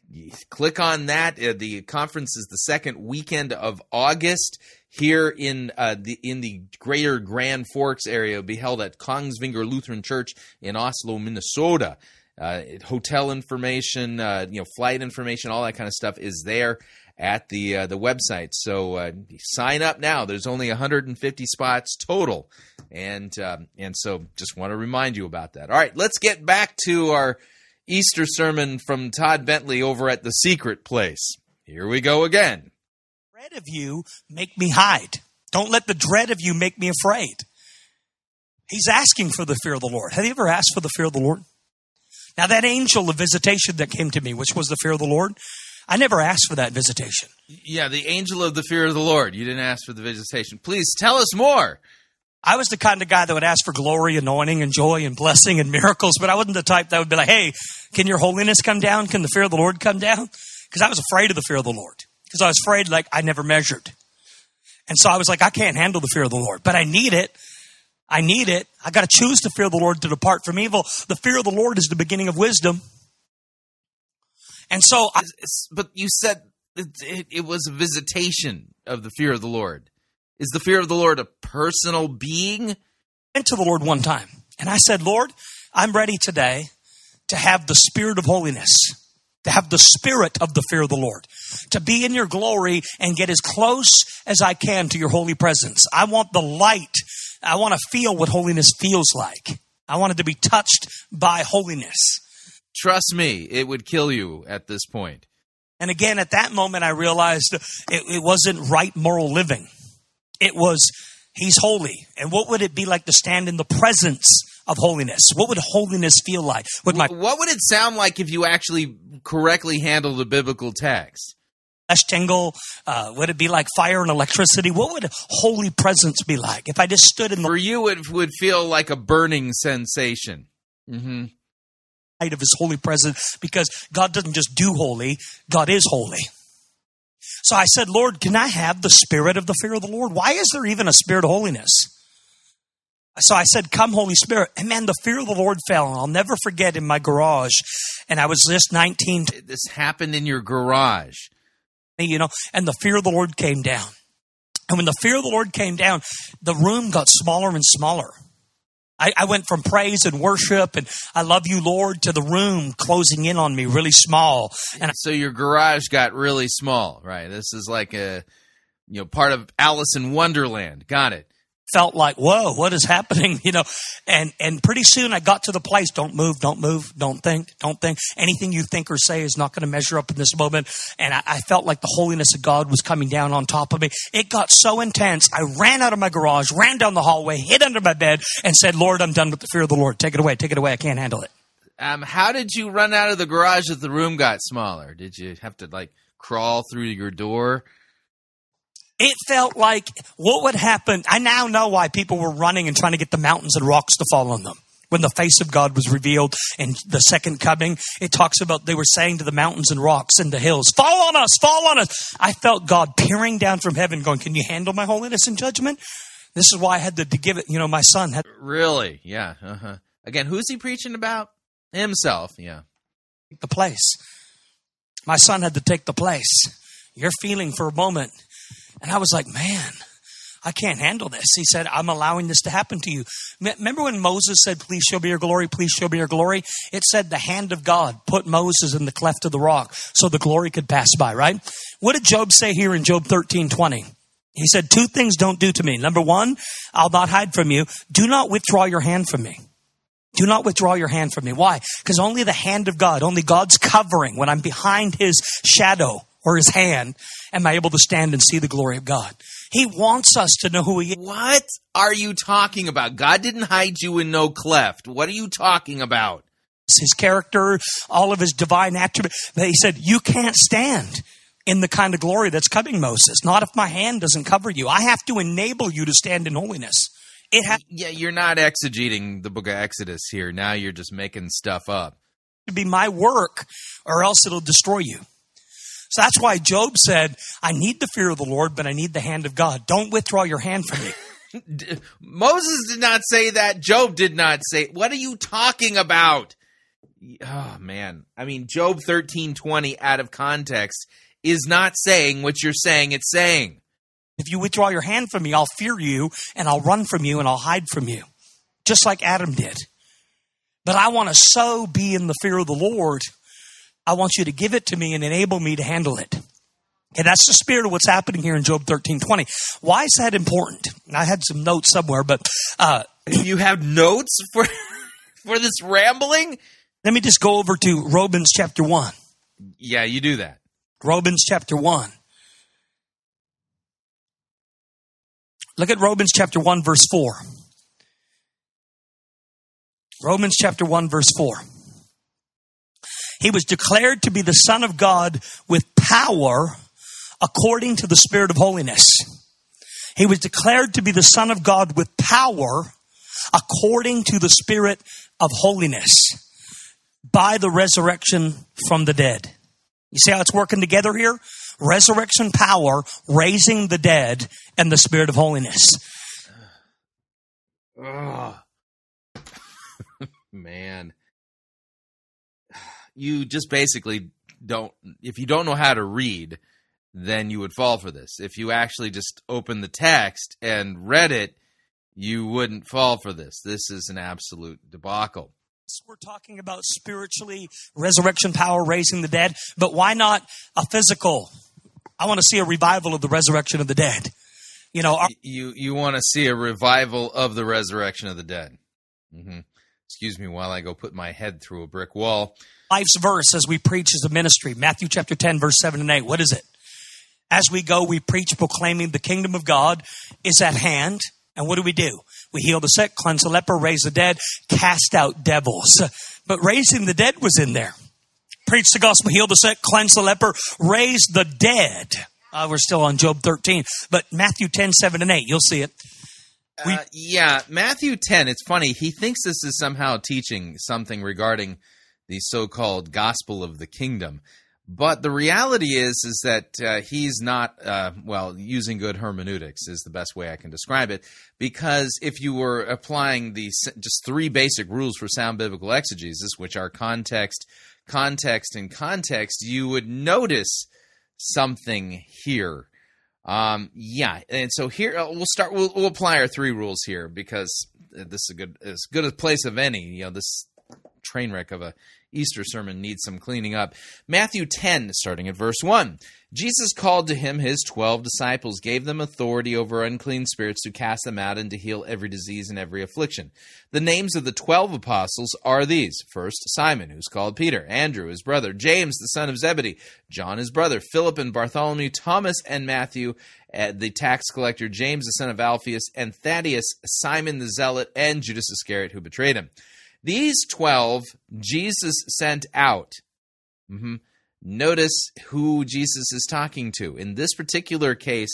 You click on that. The conference is the second weekend of August here in uh, the in the greater Grand Forks area. It will be held at Kongsvinger Lutheran Church in Oslo, Minnesota. Uh, hotel information, uh, you know, flight information, all that kind of stuff is there at the uh, the website. So uh, sign up now. There's only one hundred fifty spots total, and um, and so just want to remind you about that. All right, let's get back to our Easter sermon from Todd Bentley over at the Secret Place. Here we go again. Dread of you make me hide. Don't let the dread of you make me afraid. He's asking for the fear of the Lord. Have you ever asked for the fear of the Lord? Now, that angel of visitation that came to me, which was the fear of the Lord, I never asked for that visitation. Yeah, the angel of the fear of the Lord. You didn't ask for the visitation. Please tell us more. I was the kind of guy that would ask for glory, anointing, and joy, and blessing, and miracles, but I wasn't the type that would be like, hey, can your holiness come down? Can the fear of the Lord come down? Because I was afraid of the fear of the Lord. Because I was afraid, like, I never measured. And so I was like, I can't handle the fear of the Lord, but I need it. I need it. I got to choose to fear the Lord to depart from evil. The fear of the Lord is the beginning of wisdom. And so, I, but you said it, it, it was a visitation of the fear of the Lord. Is the fear of the Lord a personal being? I went to the Lord one time and I said, Lord, I'm ready today to have the spirit of holiness, to have the spirit of the fear of the Lord, to be in your glory and get as close as I can to your holy presence. I want the light. I want to feel what holiness feels like. I wanted to be touched by holiness. Trust me, it would kill you at this point. And again, at that moment, I realized it, it wasn't right moral living. It was, he's holy. And what would it be like to stand in the presence of holiness? What would holiness feel like? Would my- what would it sound like if you actually correctly handled the biblical text? Tingle, uh, would it be like fire and electricity? What would holy presence be like if I just stood in the... For you, it would feel like a burning sensation. Mm-hmm. Light of his holy presence, because God doesn't just do holy, God is holy. So I said, Lord, can I have the spirit of the fear of the Lord? Why is there even a spirit of holiness? So I said, come, Holy Spirit. And man, the fear of the Lord fell. And I'll never forget in my garage. And I was just nineteen. This happened in your garage. You know, and the fear of the Lord came down. And when the fear of the Lord came down, the room got smaller and smaller. I, I went from praise and worship and I love you, Lord, to the room closing in on me really small. And so your garage got really small, right? This is like a, you know, part of Alice in Wonderland. Got it. Felt like, whoa, what is happening? You know, and, and pretty soon I got to the place, don't move, don't move, don't think, don't think. Anything you think or say is not going to measure up in this moment. And I, I felt like the holiness of God was coming down on top of me. It got so intense. I ran out of my garage, ran down the hallway, hid under my bed and said, Lord, I'm done with the fear of the Lord. Take it away. Take it away. I can't handle it. Um, how did you run out of the garage if the room got smaller? Did you have to like crawl through your door? It felt like what would happen. I now know why people were running and trying to get the mountains and rocks to fall on them. When the face of God was revealed in the second coming, it talks about they were saying to the mountains and rocks and the hills, fall on us, fall on us. I felt God peering down from heaven going, can you handle my holiness and judgment? This is why I had to give it. You know, my son had. Really? Yeah. Uh-huh. Again, who's he preaching about? Himself. Yeah. The place. My son had to take the place. You're feeling for a moment. And I was like, man, I can't handle this. He said, I'm allowing this to happen to you. Remember when Moses said, please show me your glory, please show me your glory? It said the hand of God put Moses in the cleft of the rock so the glory could pass by, right? What did Job say here in Job thirteen twenty? He said, two things don't do to me. Number one, I'll not hide from you. Do not withdraw your hand from me. Do not withdraw your hand from me. Why? Because only the hand of God, only God's covering when I'm behind his shadow or his hand, am I able to stand and see the glory of God? He wants us to know who he is. What are you talking about? God didn't hide you in no cleft. What are you talking about? His character, all of his divine attributes. He said, you can't stand in the kind of glory that's coming, Moses. Not if my hand doesn't cover you. I have to enable you to stand in holiness. It ha- yeah, you're not exegeting the book of Exodus here. Now you're just making stuff up. It'd be my work or else it'll destroy you. So that's why Job said, I need the fear of the Lord, but I need the hand of God. Don't withdraw your hand from me. Moses did not say that. Job did not say. What are you talking about? Oh, man. I mean, Job thirteen twenty out of context is not saying what you're saying it's saying. If you withdraw your hand from me, I'll fear you, and I'll run from you, and I'll hide from you, just like Adam did. But I want to so be in the fear of the Lord. I want you to give it to me and enable me to handle it. And that's the spirit of what's happening here in Job thirteen twenty. Why is that important? I had some notes somewhere, but... Uh, you have notes for for this rambling? Let me just go over to Romans chapter one. Yeah, you do that. Romans chapter one. Look at Romans chapter one, verse four. Romans chapter one, verse four. He was declared to be the Son of God with power according to the Spirit of holiness. He was declared to be the Son of God with power according to the Spirit of holiness by the resurrection from the dead. You see how it's working together here? Resurrection power, raising the dead, and the Spirit of holiness. Oh, man. You just basically don't, if you don't know how to read, then you would fall for this. If you actually just open the text and read it, you wouldn't fall for this. This is an absolute debacle. We're talking about spiritually, resurrection power, raising the dead, but why not a physical? I want to see a revival of the resurrection of the dead. You know, our- you you want to see a revival of the resurrection of the dead. Mm-hmm. Excuse me while I go put my head through a brick wall. Life's verse as we preach is a ministry. Matthew chapter ten, verse seven and eight. What is it? As we go, we preach, proclaiming the kingdom of God is at hand. And what do we do? We heal the sick, cleanse the leper, raise the dead, cast out devils. But raising the dead was in there. Preach the gospel, heal the sick, cleanse the leper, raise the dead. Uh, we're still on Job thirteen, but Matthew ten, seven and eight, you'll see it. We- uh, yeah, Matthew ten, it's funny. He thinks this is somehow teaching something regarding the so-called gospel of the kingdom. But the reality is is that uh, he's not, uh, well, using good hermeneutics is the best way I can describe it, because if you were applying the just three basic rules for sound biblical exegesis, which are context, context, and context, you would notice something here. Um, yeah, and so here, uh, we'll start, we'll, we'll apply our three rules here, because this is a good, as good a place of any, you know, this train wreck of a Easter sermon needs some cleaning up. Matthew ten, starting at verse one. Jesus called to him his twelve disciples, gave them authority over unclean spirits to cast them out and to heal every disease and every affliction. The names of the twelve apostles are these. First, Simon, who's called Peter, Andrew, his brother, James, the son of Zebedee, John, his brother, Philip and Bartholomew, Thomas and Matthew, uh, the tax collector, James, the son of Alphaeus, and Thaddeus, Simon the Zealot, and Judas Iscariot, who betrayed him. These twelve Jesus sent out. Mm-hmm. Notice who Jesus is talking to. In this particular case,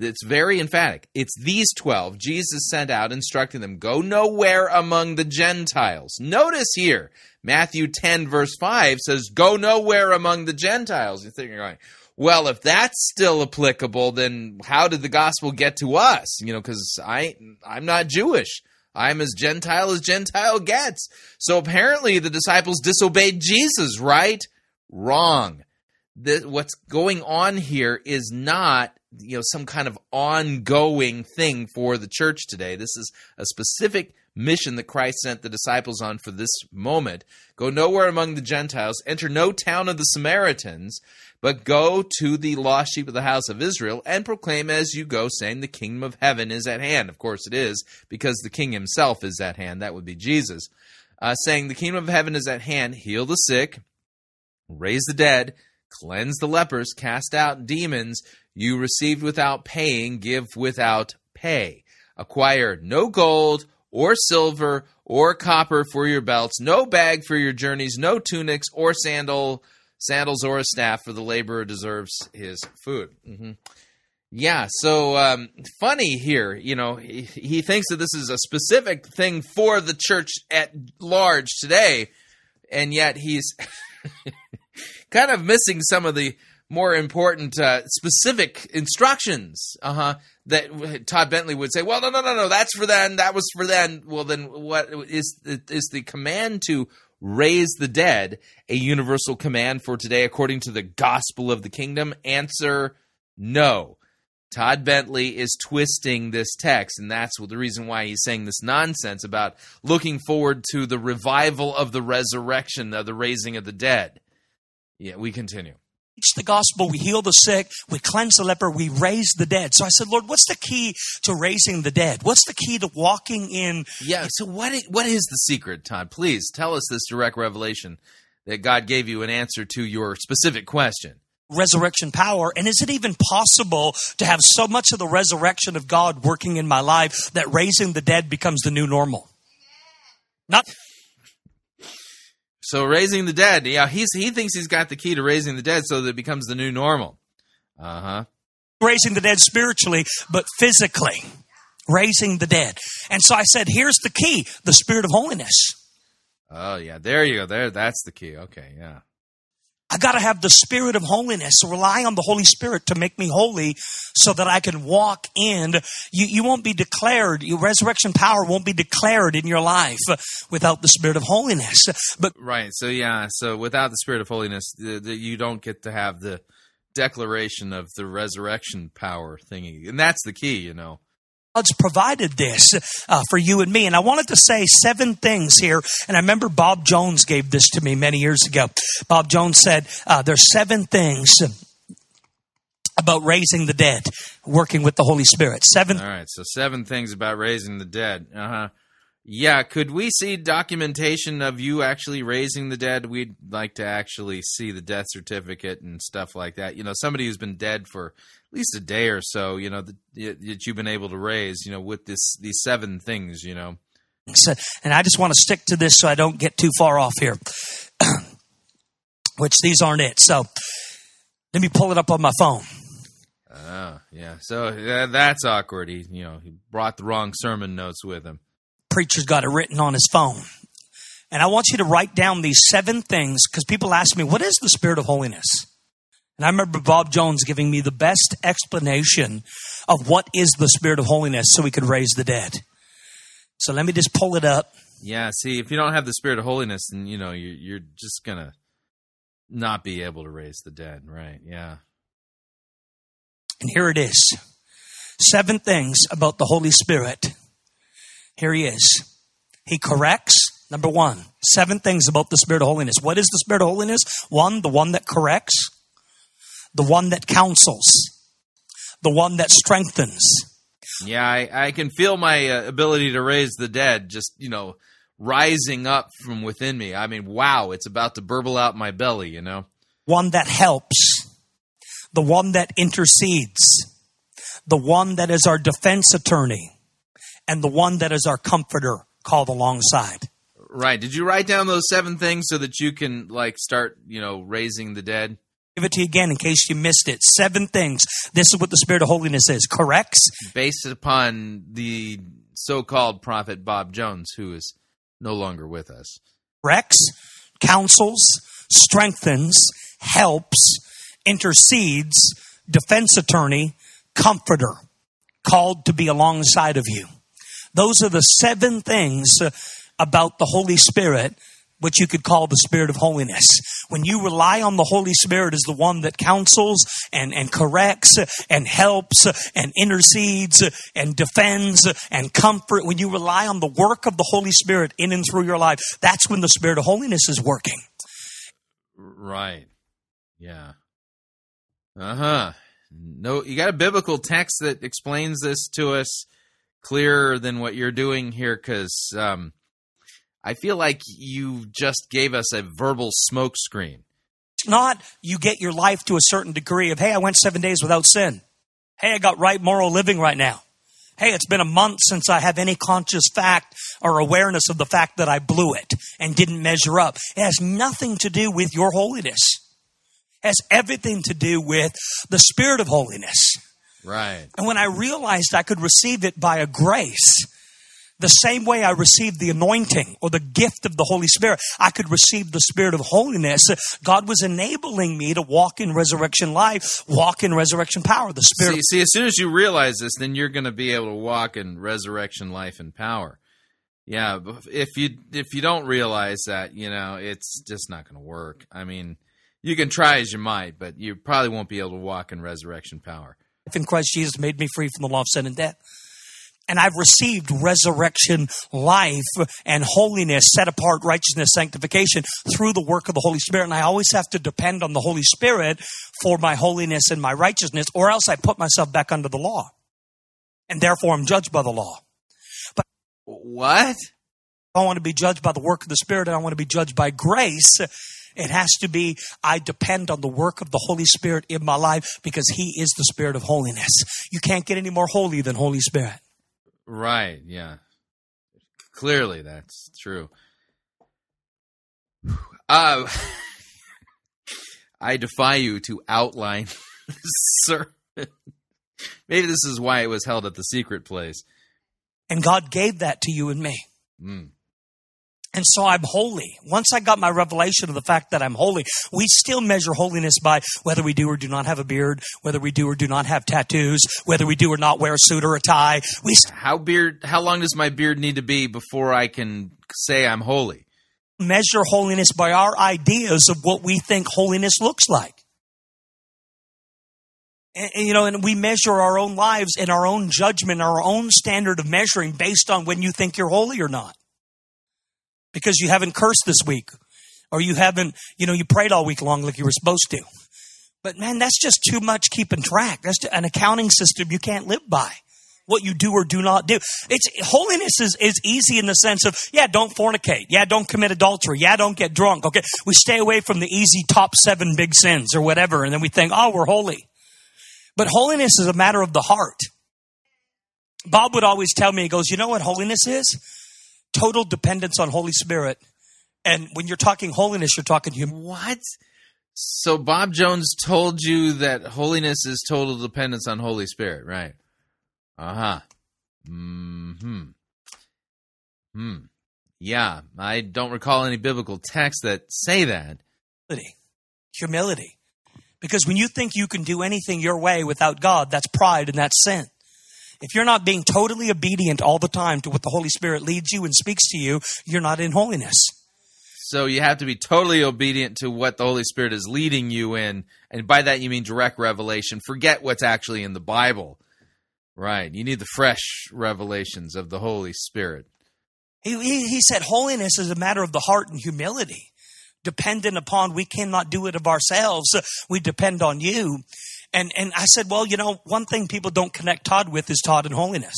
it's very emphatic. It's these twelve Jesus sent out, instructing them, go nowhere among the Gentiles. Notice here, Matthew ten, verse five says, go nowhere among the Gentiles. You're thinking, right, well, if that's still applicable, then how did the gospel get to us? You know, because I I'm not Jewish. I'm as Gentile as Gentile gets. So apparently the disciples disobeyed Jesus, right? Wrong. The, what's going on here is not, you know, some kind of ongoing thing for the church today. This is a specific mission that Christ sent the disciples on for this moment. Go nowhere among the Gentiles, enter no town of the Samaritans, but go to the lost sheep of the house of Israel and proclaim as you go, saying, the kingdom of heaven is at hand. Of course it is, because the king himself is at hand. That would be Jesus. Uh, saying, the kingdom of heaven is at hand. Heal the sick, raise the dead, cleanse the lepers, cast out demons. You received without paying, give without pay. Acquire no gold or silver or copper for your belts, no bag for your journeys, no tunics or sandal, sandals or a staff, for the laborer deserves his food. Mm-hmm. Yeah, so um, funny here, you know, he, he thinks that this is a specific thing for the church at large today, and yet he's kind of missing some of the more important uh, specific instructions uh-huh, that Todd Bentley would say, well, no, no, no, no, that's for then, that was for then. Well, then what is is the command to raise the dead a universal command for today according to the gospel of the kingdom? Answer, no. Todd Bentley is twisting this text, and that's the reason why he's saying this nonsense about looking forward to the revival of the resurrection, of the raising of the dead. Yeah, we continue. The gospel, we heal the sick, we cleanse the leper, we raise the dead. So I said, Lord, what's the key to raising the dead? What's the key to walking in? Yeah, so what is, what is the secret, Todd? Please tell us this direct revelation that God gave you in answer to your specific question. Resurrection power, and is it even possible to have so much of the resurrection of God working in my life that raising the dead becomes the new normal? Not... So raising the dead, yeah, he's, he thinks he's got the key to raising the dead so that it becomes the new normal. Uh-huh. Raising the dead spiritually, but physically. Raising the dead. And so I said, here's the key, the spirit of holiness. Oh, yeah, there you go. There, that's the key. Okay, yeah. I got to have the spirit of holiness, so rely on the Holy Spirit to make me holy so that I can walk in. You, you won't be declared, your resurrection power won't be declared in your life without the spirit of holiness. But right, so yeah, so without the spirit of holiness, the, the, you don't get to have the declaration of the resurrection power thingy. And that's the key, you know. God's provided this uh, for you and me. And I wanted to say seven things here. And I remember Bob Jones gave this to me many years ago. Bob Jones said, uh, there's seven things about raising the dead, working with the Holy Spirit. Seven. All right. So seven things about raising the dead. Uh-huh. Yeah. Could we see documentation of you actually raising the dead? We'd like to actually see the death certificate and stuff like that. You know, somebody who's been dead for at least a day or so, you know, that you've been able to raise, you know, with this these seven things, you know. And I just want to stick to this so I don't get too far off here, which these aren't it. So let me pull it up on my phone. Oh, yeah. So uh, that's awkward. He, you know, he brought the wrong sermon notes with him. Preacher's got it written on his phone. And I want you to write down these seven things because people ask me, what is the spirit of holiness? And I remember Bob Jones giving me the best explanation of what is the spirit of holiness so we could raise the dead. So let me just pull it up. Yeah, see, if you don't have the spirit of holiness, then, you know, you're, you're just going to not be able to raise the dead, right? Yeah. And here it is. Seven things about the Holy Spirit. Here he is. He corrects. Number one, seven things about the spirit of holiness. What is the spirit of holiness? One, the one that corrects. The one that counsels, the one that strengthens. Yeah, I, I can feel my uh, ability to raise the dead just, you know, rising up from within me. I mean, wow, it's about to burble out my belly, you know. One that helps, the one that intercedes, the one that is our defense attorney, and the one that is our comforter called alongside. Right. Did you write down those seven things so that you can, like, start, you know, raising the dead? Give it to you again in case you missed it. Seven things. This is what the spirit of holiness is. Corrects. Based upon the so-called prophet Bob Jones, who is no longer with us. Corrects, counsels, strengthens, helps, intercedes, defense attorney, comforter, called to be alongside of you. Those are the seven things about the Holy Spirit, which you could call the spirit of holiness. When you rely on the Holy Spirit as the one that counsels and, and corrects and helps and intercedes and defends and comfort, when you rely on the work of the Holy Spirit in and through your life, that's when the spirit of holiness is working. Right. Yeah. Uh-huh. No, you got a biblical text that explains this to us clearer than what you're doing here, because... Um, I feel like you just gave us a verbal smokescreen. Not you get your life to a certain degree of, hey, I went seven days without sin. Hey, I got right moral living right now. Hey, it's been a month since I have any conscious fact or awareness of the fact that I blew it and didn't measure up. It has nothing to do with your holiness. It has everything to do with the spirit of holiness. Right. And when I realized I could receive it by a grace, the same way I received the anointing or the gift of the Holy Spirit, I could receive the spirit of holiness. God was enabling me to walk in resurrection life, walk in resurrection power. The spirit. See, see as soon as you realize this, then you're going to be able to walk in resurrection life and power. Yeah, if you if you don't realize that, you know, it's just not going to work. I mean, you can try as you might, but you probably won't be able to walk in resurrection power. In Christ Jesus made me free from the law of sin and death. And I've received resurrection life and holiness, set apart righteousness, sanctification through the work of the Holy Spirit. And I always have to depend on the Holy Spirit for my holiness and my righteousness, or else I put myself back under the law. And therefore, I'm judged by the law. But what? I want to be judged by the work of the Spirit, and I want to be judged by grace. It has to be, I depend on the work of the Holy Spirit in my life because He is the Spirit of holiness. You can't get any more holy than Holy Spirit. Right, yeah. Clearly, that's true. Uh, I defy you to outline this sermon. Maybe this is why it was held at the Secret Place. And God gave that to you and me. Mm. And so I'm holy. Once I got my revelation of the fact that I'm holy, we still measure holiness by whether we do or do not have a beard, whether we do or do not have tattoos, whether we do or not wear a suit or a tie. We st- how beard? How long does my beard need to be before I can say I'm holy? Measure holiness by our ideas of what we think holiness looks like. And, you know, and we measure our own lives and our own judgment, our own standard of measuring based on when you think you're holy or not. Because you haven't cursed this week, or you haven't, you know, you prayed all week long like you were supposed to. But man, that's just too much keeping track. That's an accounting system you can't live by. What you do or do not do. It's holiness is, is easy in the sense of, yeah, don't fornicate. Yeah, don't commit adultery. Yeah, don't get drunk. Okay, we stay away from the easy top seven big sins or whatever, and then we think, oh, we're holy. But holiness is a matter of the heart. Bob would always tell me, he goes, you know what holiness is? Total dependence on Holy Spirit. And when you're talking holiness, you're talking human. What? So Bob Jones told you that holiness is total dependence on Holy Spirit, right? Uh-huh. Mm-hmm. Hmm. Yeah, I don't recall any biblical texts that say that. Humility. Humility. Because when you think you can do anything your way without God, that's pride and that's sin. If you're not being totally obedient all the time to what the Holy Spirit leads you and speaks to you, you're not in holiness. So you have to be totally obedient to what the Holy Spirit is leading you in. And by that, you mean direct revelation. Forget what's actually in the Bible. Right. You need the fresh revelations of the Holy Spirit. He, he, he said holiness is a matter of the heart and humility. Dependent upon, we cannot do it of ourselves. We depend on you. And and I said, well, you know, one thing people don't connect Todd with is Todd and holiness.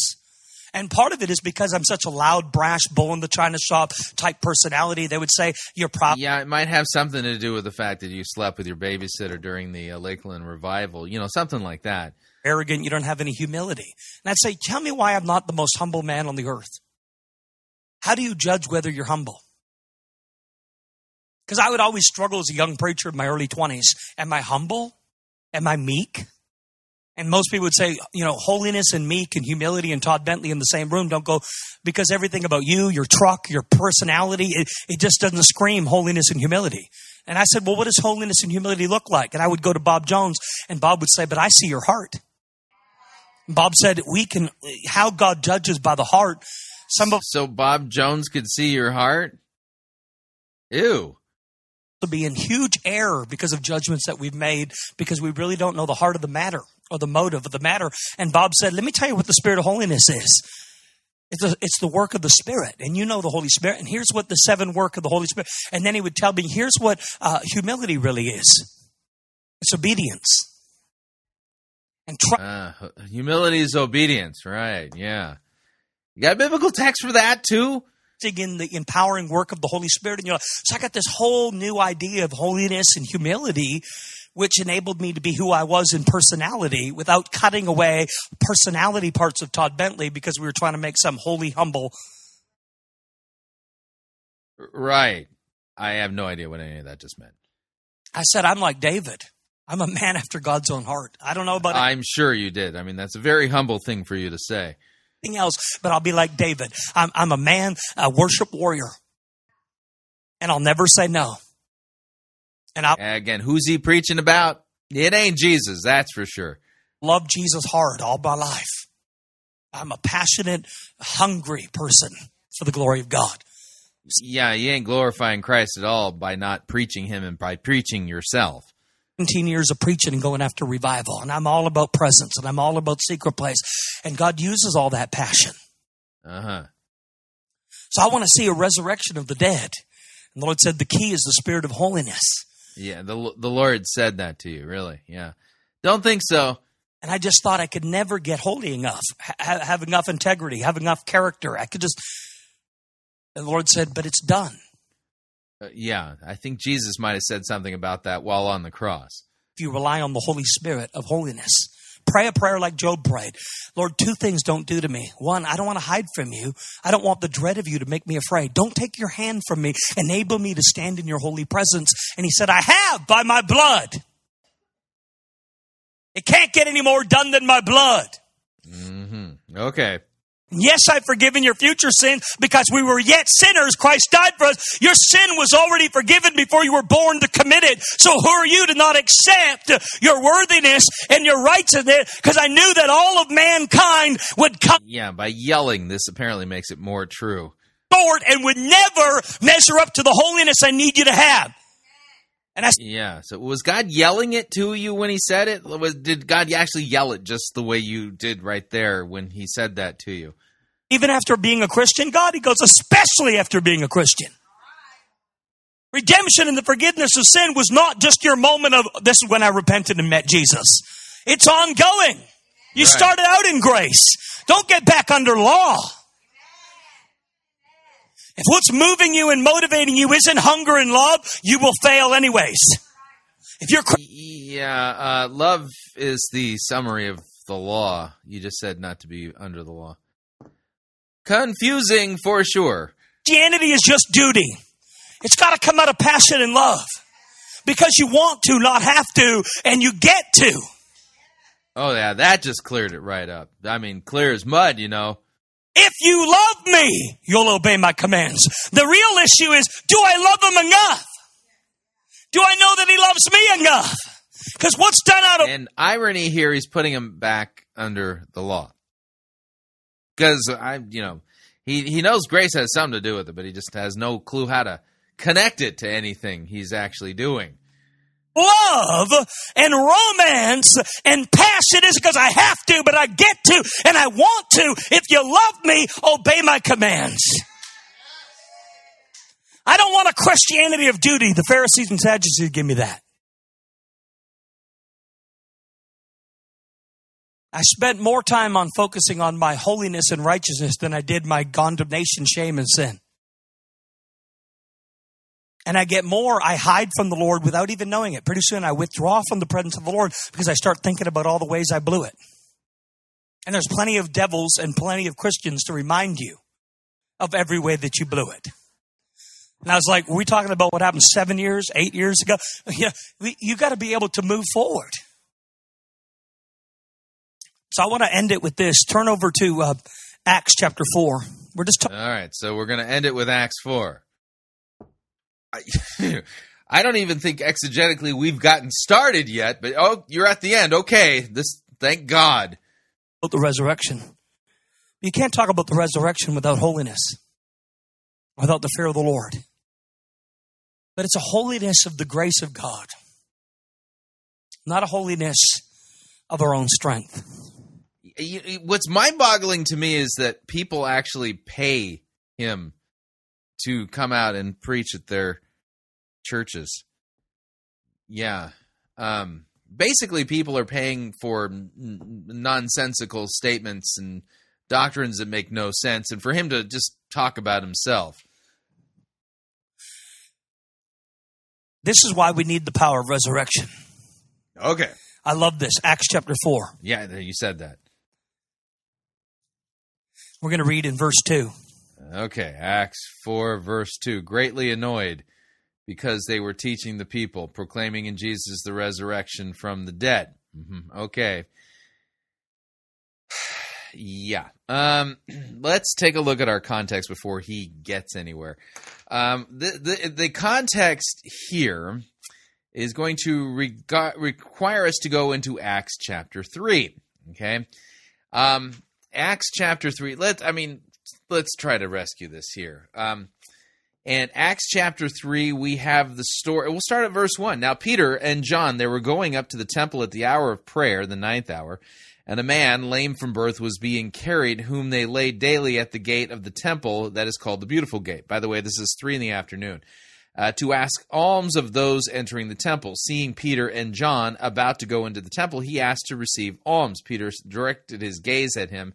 And part of it is because I'm such a loud, brash, bull in the china shop type personality. They would say, you're probably... Yeah, it might have something to do with the fact that you slept with your babysitter during the uh, Lakeland Revival. You know, something like that. Arrogant, you don't have any humility. And I'd say, tell me why I'm not the most humble man on the earth. How do you judge whether you're humble? Because I would always struggle as a young preacher in my early twenties. Am I humble? Am I meek? And most people would say, you know, holiness and meek and humility and Todd Bentley in the same room don't go, because everything about you, your truck, your personality, it, it just doesn't scream holiness and humility. And I said, well, what does holiness and humility look like? And I would go to Bob Jones, and Bob would say, but I see your heart. And Bob said, we can, how God judges by the heart. Some of So Bob Jones could see your heart? Ew. To be in huge error because of judgments that we've made, because we really don't know the heart of the matter or the motive of the matter. And Bob said, let me tell you what the spirit of holiness is. It's, a, it's the work of the Spirit, and you know the Holy Spirit, and here's what the seven work of the Holy Spirit. And then he would tell me, here's what uh, humility really is. It's obedience. And tr- uh, humility is obedience, right, yeah. You got a biblical text for that too? acting in the empowering work of the Holy Spirit in your life. So I got this whole new idea of holiness and humility, which enabled me to be who I was in personality without cutting away personality parts of Todd Bentley because we were trying to make some holy, humble. Right. I have no idea what any of that just meant. I said, I'm like David. I'm a man after God's own heart. I don't know about it. I'm sure you did. I mean, that's a very humble thing for you to say. Nothing else, but I'll be like David. I'm, I'm a man, a worship warrior, and I'll never say no. And I'll, again, who's he preaching about? It ain't Jesus, that's for sure. Love Jesus hard all my life. I'm a passionate, hungry person for the glory of God. Yeah, you ain't glorifying Christ at all by not preaching him and by preaching yourself. seventeen years of preaching and going after revival, and I'm all about presence, and I'm all about secret place, and God uses all that passion. Uh-huh. So I want to see a resurrection of the dead. And the Lord said the key is the spirit of holiness. Yeah, the the Lord said that to you, really. Yeah. Don't think so. And I just thought I could never get holy enough, ha- have enough integrity, have enough character. I could just... And the Lord said, but it's done. Uh, yeah, I think Jesus might have said something about that while on the cross. If you rely on the Holy Spirit of holiness, pray a prayer like Job prayed. Lord, two things don't do to me. One, I don't want to hide from you. I don't want the dread of you to make me afraid. Don't take your hand from me. Enable me to stand in your holy presence. And he said, I have by my blood. It can't get any more done than my blood. Mm-hmm. Okay. Yes, I've forgiven your future sins because we were yet sinners. Christ died for us. Your sin was already forgiven before you were born to commit it. So who are you to not accept your worthiness and your righteousness? Because I knew that all of mankind would come. Yeah, by yelling, this apparently makes it more true. Lord, and would never measure up to the holiness I need you to have. And I, yeah, so was God yelling it to you when he said it? Was, did God actually yell it just the way you did right there when he said that to you? Even after being a Christian, God, he goes, especially after being a Christian. Redemption and the forgiveness of sin was not just your moment of, this is when I repented and met Jesus. It's ongoing. You right. Started out in grace. Don't get back under law. If what's moving you and motivating you isn't hunger and love, you will fail anyways. If you're yeah, uh, love is the summary of the law. You just said not to be under the law. Confusing for sure. Christianity is just duty. It's got to come out of passion and love because you want to, not have to, and you get to. Oh yeah, that just cleared it right up. I mean, clear as mud, you know. If you love me, you'll obey my commands. The real issue is, do I love him enough? Do I know that he loves me enough? Because what's done out of... And irony here, he's putting him back under the law. Because, I, you know, he, he knows grace has something to do with it, but he just has no clue how to connect it to anything he's actually doing. Love and romance and passion is because I have to, but I get to, and I want to. If you love me, obey my commands. I don't want a Christianity of duty. The Pharisees and Sadducees give me that. I spent more time on focusing on my holiness and righteousness than I did my condemnation, shame, and sin. And I get more, I hide from the Lord without even knowing it. Pretty soon I withdraw from the presence of the Lord because I start thinking about all the ways I blew it. And there's plenty of devils and plenty of Christians to remind you of every way that you blew it. And I was like, were we talking about what happened seven years, eight years ago? Yeah, you got to be able to move forward. So I want to end it with this. Turn over to uh, Acts chapter four. We're just ta- All right, so we're going to end it with Acts four. I don't even think exegetically we've gotten started yet, but oh, you're at the end. Okay, this, thank God. About the resurrection. You can't talk about the resurrection without holiness, without the fear of the Lord. But it's a holiness of the grace of God, not a holiness of our own strength. What's mind-boggling to me is that people actually pay him to come out and preach at their churches. Yeah. Um, basically, people are paying for n- nonsensical statements and doctrines that make no sense, and for him to just talk about himself. This is why we need the power of resurrection. Okay. I love this. Acts chapter four. Yeah, you said that. We're going to read in verse two. Okay, Acts four, verse two. Greatly annoyed because they were teaching the people, proclaiming in Jesus the resurrection from the dead. Mm-hmm. Okay. Yeah. Um, let's take a look at our context before he gets anywhere. Um, the, the, the context here is going to reg- require us to go into Acts chapter three. Okay. Um, Acts chapter three. Let's, I mean, let's try to rescue this here. Um, and Acts chapter three, we have the story. We'll start at verse one. Now, Peter and John, they were going up to the temple at the hour of prayer, the ninth hour, and a man, lame from birth, was being carried, whom they laid daily at the gate of the temple that is called the Beautiful Gate. By the way, this is three in the afternoon. Uh, to ask alms of those entering the temple. Seeing Peter and John about to go into the temple, he asked to receive alms. Peter directed his gaze at him,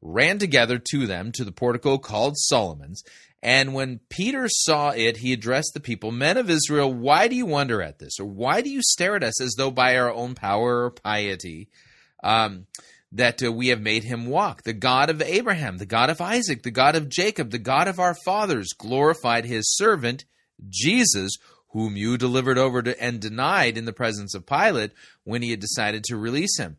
ran together to them to the portico called Solomon's. And when Peter saw it, he addressed the people, "Men of Israel, why do you wonder at this? Or why do you stare at us as though by our own power or piety um, that uh, we have made him walk? The God of Abraham, the God of Isaac, the God of Jacob, the God of our fathers glorified his servant Jesus, whom you delivered over to and denied in the presence of Pilate when he had decided to release him.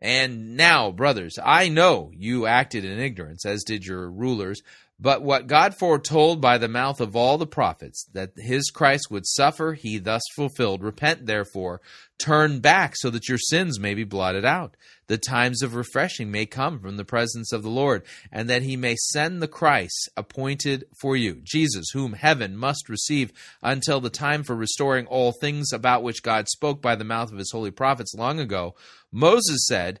And now, brothers, I know you acted in ignorance, as did your rulers, but what God foretold by the mouth of all the prophets, that his Christ would suffer, he thus fulfilled. Repent, therefore, turn back, so that your sins may be blotted out, the times of refreshing may come from the presence of the Lord, and that he may send the Christ appointed for you, Jesus, whom heaven must receive until the time for restoring all things, about which God spoke by the mouth of his holy prophets long ago. Moses said,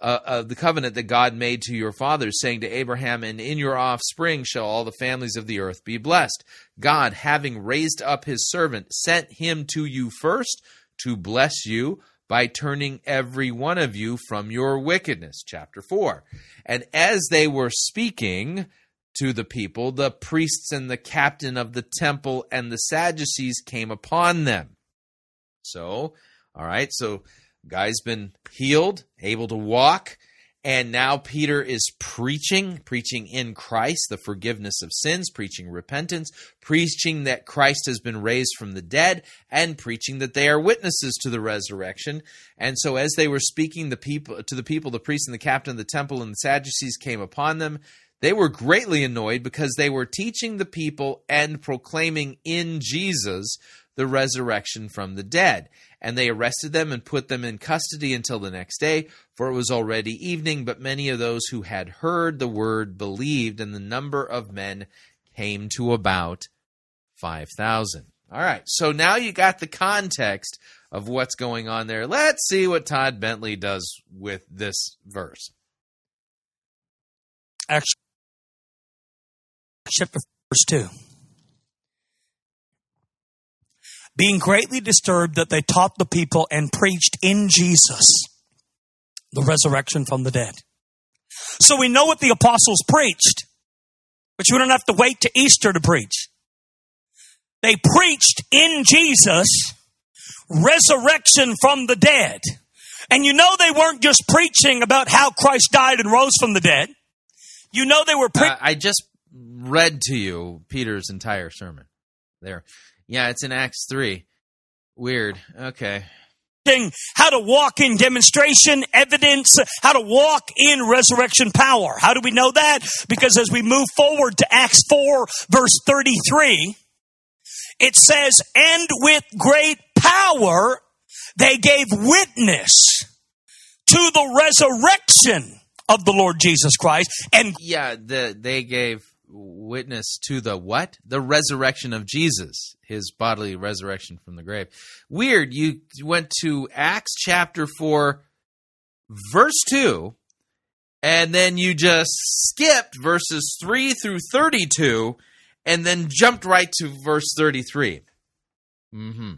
Uh, of the covenant that God made to your fathers, saying to Abraham, and in your offspring shall all the families of the earth be blessed. God, having raised up his servant, sent him to you first to bless you by turning every one of you from your wickedness.'" Chapter four. "And as they were speaking to the people, the priests and the captain of the temple and the Sadducees came upon them." So, all right, so... guy's been healed, able to walk, and now Peter is preaching, preaching in Christ the forgiveness of sins, preaching repentance, preaching that Christ has been raised from the dead, and preaching that they are witnesses to the resurrection. And so as they were speaking the people to the people, the priests and the captain of the temple and the Sadducees came upon them. They were greatly annoyed because they were teaching the people and proclaiming in Jesus the resurrection from the dead. And they arrested them and put them in custody until the next day, for it was already evening. But many of those who had heard the word believed, and the number of men came to about five thousand. All right, so now you got the context of what's going on there. Let's see what Todd Bentley does with this verse. Acts chapter verse two. Being greatly disturbed that they taught the people and preached in Jesus the resurrection from the dead. So we know what the apostles preached, but you don't have to wait to Easter to preach. They preached in Jesus resurrection from the dead. And you know they weren't just preaching about how Christ died and rose from the dead. You know they were... Pre- uh, I just read to you Peter's entire sermon there. Yeah, it's in Acts three. Weird. Okay. How to walk in demonstration, evidence, how to walk in resurrection power. How do we know that? Because as we move forward to Acts four, verse thirty-three, it says, and with great power they gave witness to the resurrection of the Lord Jesus Christ. And yeah, the, they gave witness to the what? The resurrection of Jesus, his bodily resurrection from the grave. Weird, you went to Acts chapter four, verse two, and then you just skipped verses three through thirty-two, and then jumped right to verse thirty-three. Mm-hmm.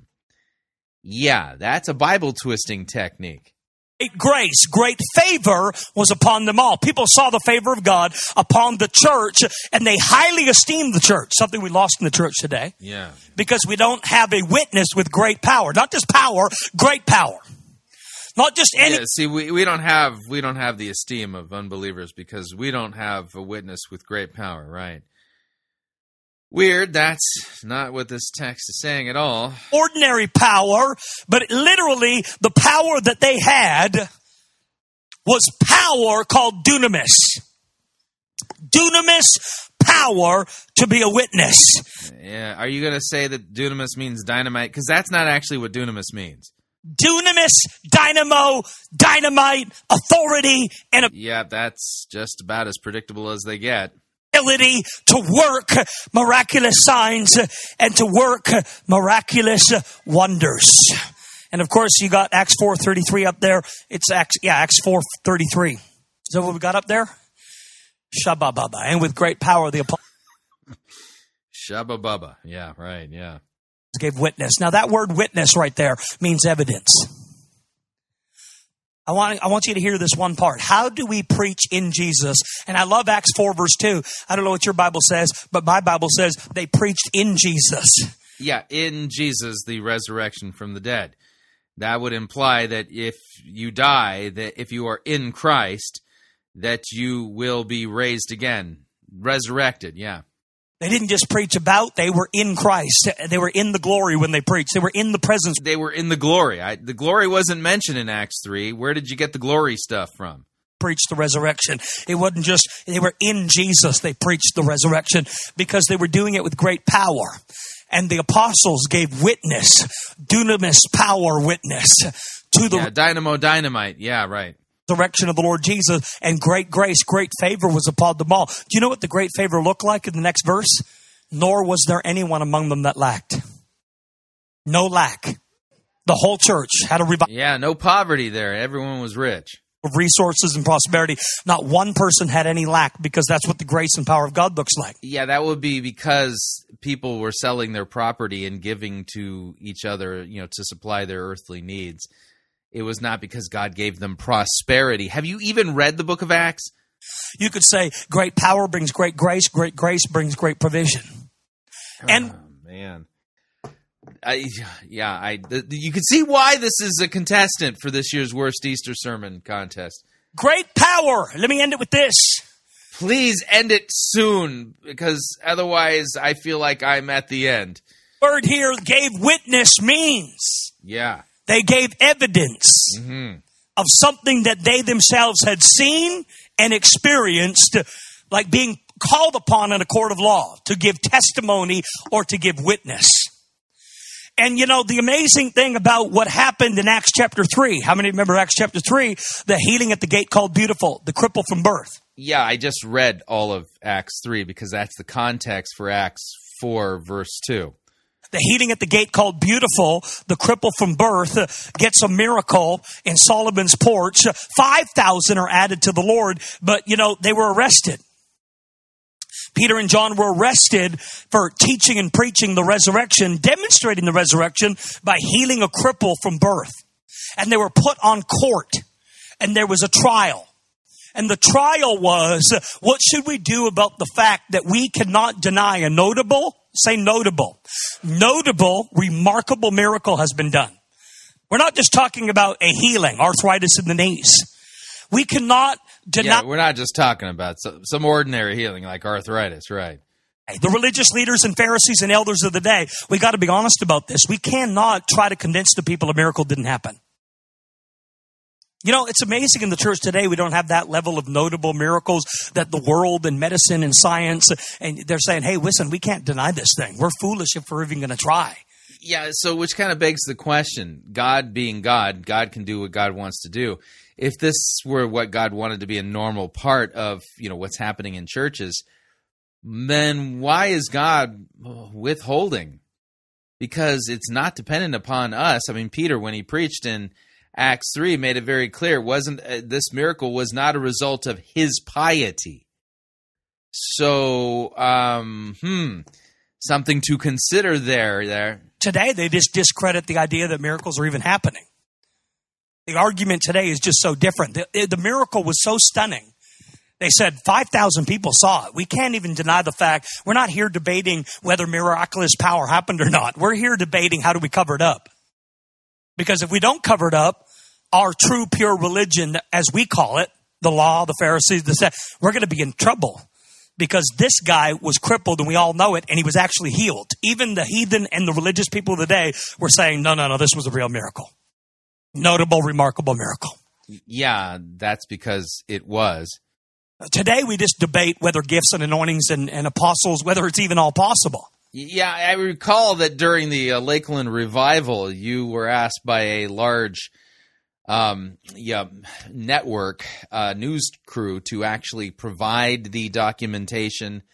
Yeah, that's a Bible twisting technique. Great grace, great favor was upon them all. People saw the favor of God upon the church, and they highly esteemed the church, something we lost in the church today. Yeah. Because we don't have a witness with great power. Not just power, great power. Not just any... Yeah, see, we, we don't have we don't have the esteem of unbelievers because we don't have a witness with great power, right? Weird, that's not what this text is saying at all. Ordinary power, but literally the power that they had was power called dunamis. Dunamis power to be a witness. Yeah, are you going to say that dunamis means dynamite? Because that's not actually what dunamis means. Dunamis, dynamo, dynamite, authority, and... A- yeah, that's just about as predictable as they get. Ability to work miraculous signs and to work miraculous wonders. And of course, you got Acts four thirty-three up there. It's Acts, yeah, Acts four thirty-three. Is that what we got up there? Shabba-baba. And with great power, the apostles. Shabba-baba. Yeah, right, yeah. Gave witness. Now, that word witness right there means evidence. I want, I want you to hear this one part. How do we preach in Jesus? And I love Acts four, verse two. I don't know what your Bible says, but my Bible says they preached in Jesus. Yeah, in Jesus, the resurrection from the dead. That would imply that if you die, that if you are in Christ, that you will be raised again, resurrected, yeah. They didn't just preach about, they were in Christ. They were in the glory when they preached. They were in the presence. They were in the glory. I, the glory wasn't mentioned in Acts three. Where did you get the glory stuff from? Preached the resurrection. It wasn't just, they were in Jesus. They preached the resurrection because they were doing it with great power. And the apostles gave witness, dunamis power witness to the... Yeah, dynamo dynamite. Yeah, right. Resurrection of the Lord Jesus, and great grace, great favor was upon them all. Do you know what the great favor looked like in the next verse? Nor was there anyone among them that lacked. No lack. The whole church had a revival. Yeah, no poverty there. Everyone was rich. Of resources and prosperity. Not one person had any lack because that's what the grace and power of God looks like. Yeah, that would be because people were selling their property and giving to each other, you know, to supply their earthly needs. It was not because God gave them prosperity. Have you even read the book of Acts? You could say great power brings great grace. Great grace brings great provision. Oh, and man. I, yeah, I, the, you can see why this is a contestant for this year's Worst Easter Sermon contest. Great power. Let me end it with this. Please end it soon, because otherwise I feel like I'm at the end. Word here, gave witness means. Yeah. They gave evidence mm-hmm. of something that they themselves had seen and experienced, like being called upon in a court of law to give testimony or to give witness. And, you know, the amazing thing about what happened in Acts chapter three, how many remember Acts chapter three, the healing at the gate called Beautiful, the cripple from birth? Yeah, I just read all of Acts three because that's the context for Acts four, verse two. the healing at the gate called Beautiful, the cripple from birth gets a miracle in Solomon's porch. five thousand are added to the Lord, but, you know, they were arrested. Peter and John were arrested for teaching and preaching the resurrection, demonstrating the resurrection by healing a cripple from birth. And they were put on court, and there was a trial. And the trial was, what should we do about the fact that we cannot deny a notable, say notable, notable, remarkable miracle has been done? We're not just talking about a healing, arthritis in the knees. We cannot deny. Yeah, we're not just talking about some, some ordinary healing like arthritis, right? The religious leaders and Pharisees and elders of the day, we got to be honest about this. We cannot try to convince the people a miracle didn't happen. You know, it's amazing in the church today, we don't have that level of notable miracles that the world and medicine and science, and they're saying, hey, listen, we can't deny this thing. We're foolish if we're even going to try. Yeah, so which kind of begs the question, God being God, God can do what God wants to do. If this were what God wanted to be a normal part of, you know, what's happening in churches, then why is God withholding? Because it's not dependent upon us. I mean, Peter, when he preached in Acts three, made it very clear, wasn't uh, this miracle was not a result of his piety. So, um, hmm, something to consider there. There today, they just discredit the idea that miracles are even happening. The argument today is just so different. The, the miracle was so stunning. They said five thousand people saw it. We can't even deny the fact. We're not here debating whether miraculous power happened or not. We're here debating how do we cover it up. Because if we don't cover it up, our true pure religion, as we call it, the law, the Pharisees, the we're going to be in trouble because this guy was crippled and we all know it, and he was actually healed. Even the heathen and the religious people of the day were saying, no, no, no, this was a real miracle. Notable, remarkable miracle. Yeah, that's because it was. Today we just debate whether gifts and anointings and, and apostles, whether it's even all possible. Yeah, I recall that during the uh, Lakeland Revival, you were asked by a large um, yeah, network uh, news crew to actually provide the documentation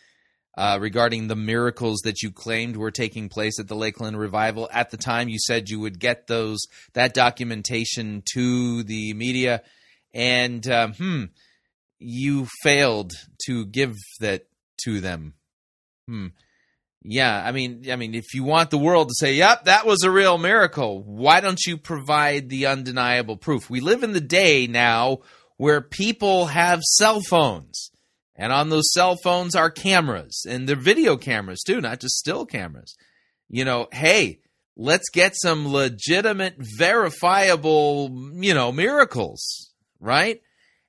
uh, regarding the miracles that you claimed were taking place at the Lakeland Revival. At the time, you said you would get those that documentation to the media, and um, hmm, you failed to give that to them. Hmm. Yeah, I mean, I mean, if you want the world to say, yep, that was a real miracle, why don't you provide the undeniable proof? We live in the day now where people have cell phones, and on those cell phones are cameras, and they're video cameras too, not just still cameras. You know, hey, let's get some legitimate, verifiable, you know, miracles, right?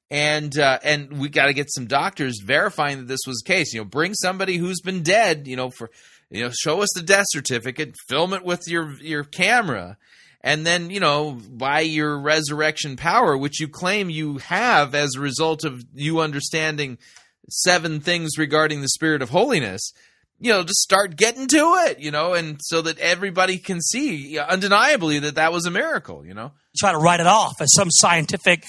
And uh, and we got to get some doctors verifying that this was the case. You know, bring somebody who's been dead. You know, for you know, show us the death certificate. Film it with your your camera, and then you know, by your resurrection power, which you claim you have as a result of you understanding seven things regarding the spirit of holiness. You know, just start getting to it, you know, and so that everybody can see undeniably that that was a miracle. You know, try to write it off as some scientific.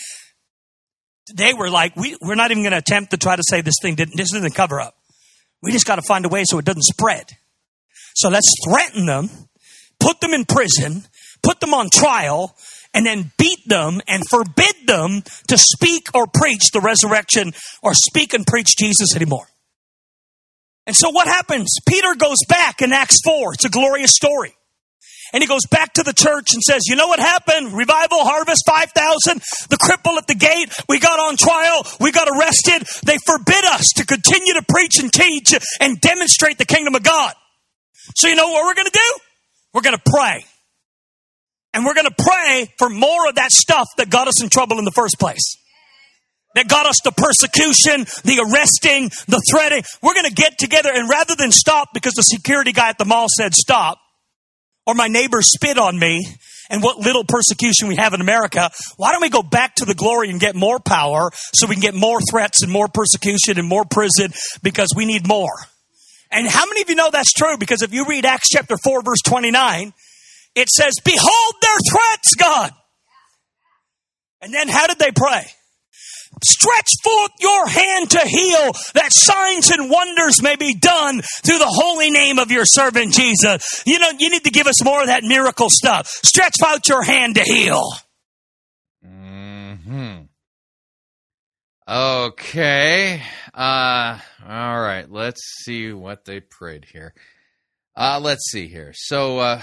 They were like, we, we're not even going to attempt to try to say this thing didn't, this isn't a cover up. We just got to find a way so it doesn't spread. So let's threaten them, put them in prison, put them on trial, and then beat them and forbid them to speak or preach the resurrection or speak and preach Jesus anymore. And so what happens? Peter goes back in Acts four. It's a glorious story. And he goes back to the church and says, you know what happened? Revival, harvest, five thousand, the cripple at the gate. We got on trial. We got arrested. They forbid us to continue to preach and teach and demonstrate the kingdom of God. So you know what we're going to do? We're going to pray. And we're going to pray for more of that stuff that got us in trouble in the first place. That got us the persecution, the arresting, the threatening. We're going to get together and rather than stop because the security guy at the mall said stop, or my neighbor spit on me, and what little persecution we have in America, why don't we go back to the glory and get more power so we can get more threats and more persecution and more prison because we need more. And how many of you know that's true? Because if you read Acts chapter four, verse twenty-nine, it says, behold their threats, God. And then how did they pray? Stretch forth your hand to heal, that signs and wonders may be done through the holy name of your servant Jesus. You know, you need to give us more of that miracle stuff. Stretch out your hand to heal. Mm-hmm. Okay. Uh, all right. Let's see what they prayed here. Uh, let's see here. So, uh,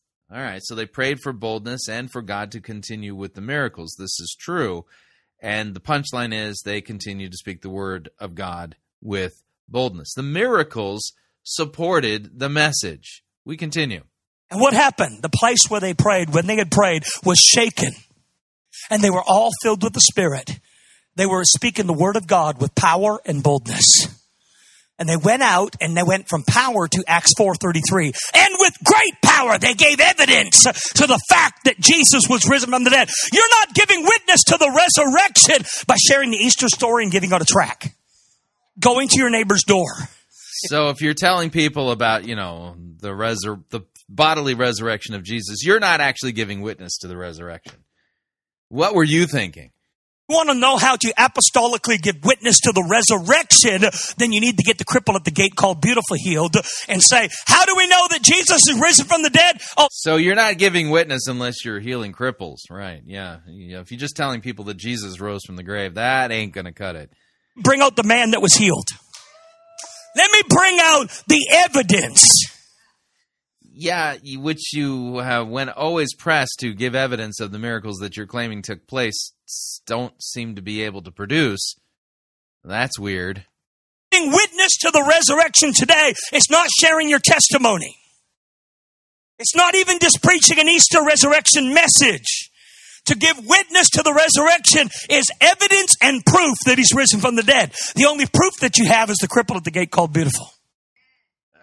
All right, so they prayed for boldness and for God to continue with the miracles. This is true. And the punchline is they continued to speak the word of God with boldness. The miracles supported the message. We continue. And what happened? The place where they prayed, when they had prayed, was shaken. And they were all filled with the Spirit. They were speaking the word of God with power and boldness. And they went out, and they went from power to Acts four thirty-three. And with great power, they gave evidence to the fact that Jesus was risen from the dead. You're not giving witness to the resurrection by sharing the Easter story and giving out a tract. Going to your neighbor's door. So if you're telling people about, you know, the resur- the bodily resurrection of Jesus, you're not actually giving witness to the resurrection. What were you thinking? You want to know how to apostolically give witness to the resurrection, then you need to get the cripple at the gate called Beautiful Healed and say, how do we know that Jesus is risen from the dead? Oh. So you're not giving witness unless you're healing cripples, right? Yeah. yeah. If you're just telling people that Jesus rose from the grave, that ain't going to cut it. Bring out the man that was healed. Let me bring out the evidence. Yeah, which you have, when always pressed to give evidence of the miracles that you're claiming took place, don't seem to be able to produce. That's weird. Being witness to the resurrection today is not sharing your testimony. It's not even just preaching an Easter resurrection message. To give witness to the resurrection is evidence and proof that he's risen from the dead. The only proof that you have is the cripple at the gate called Beautiful.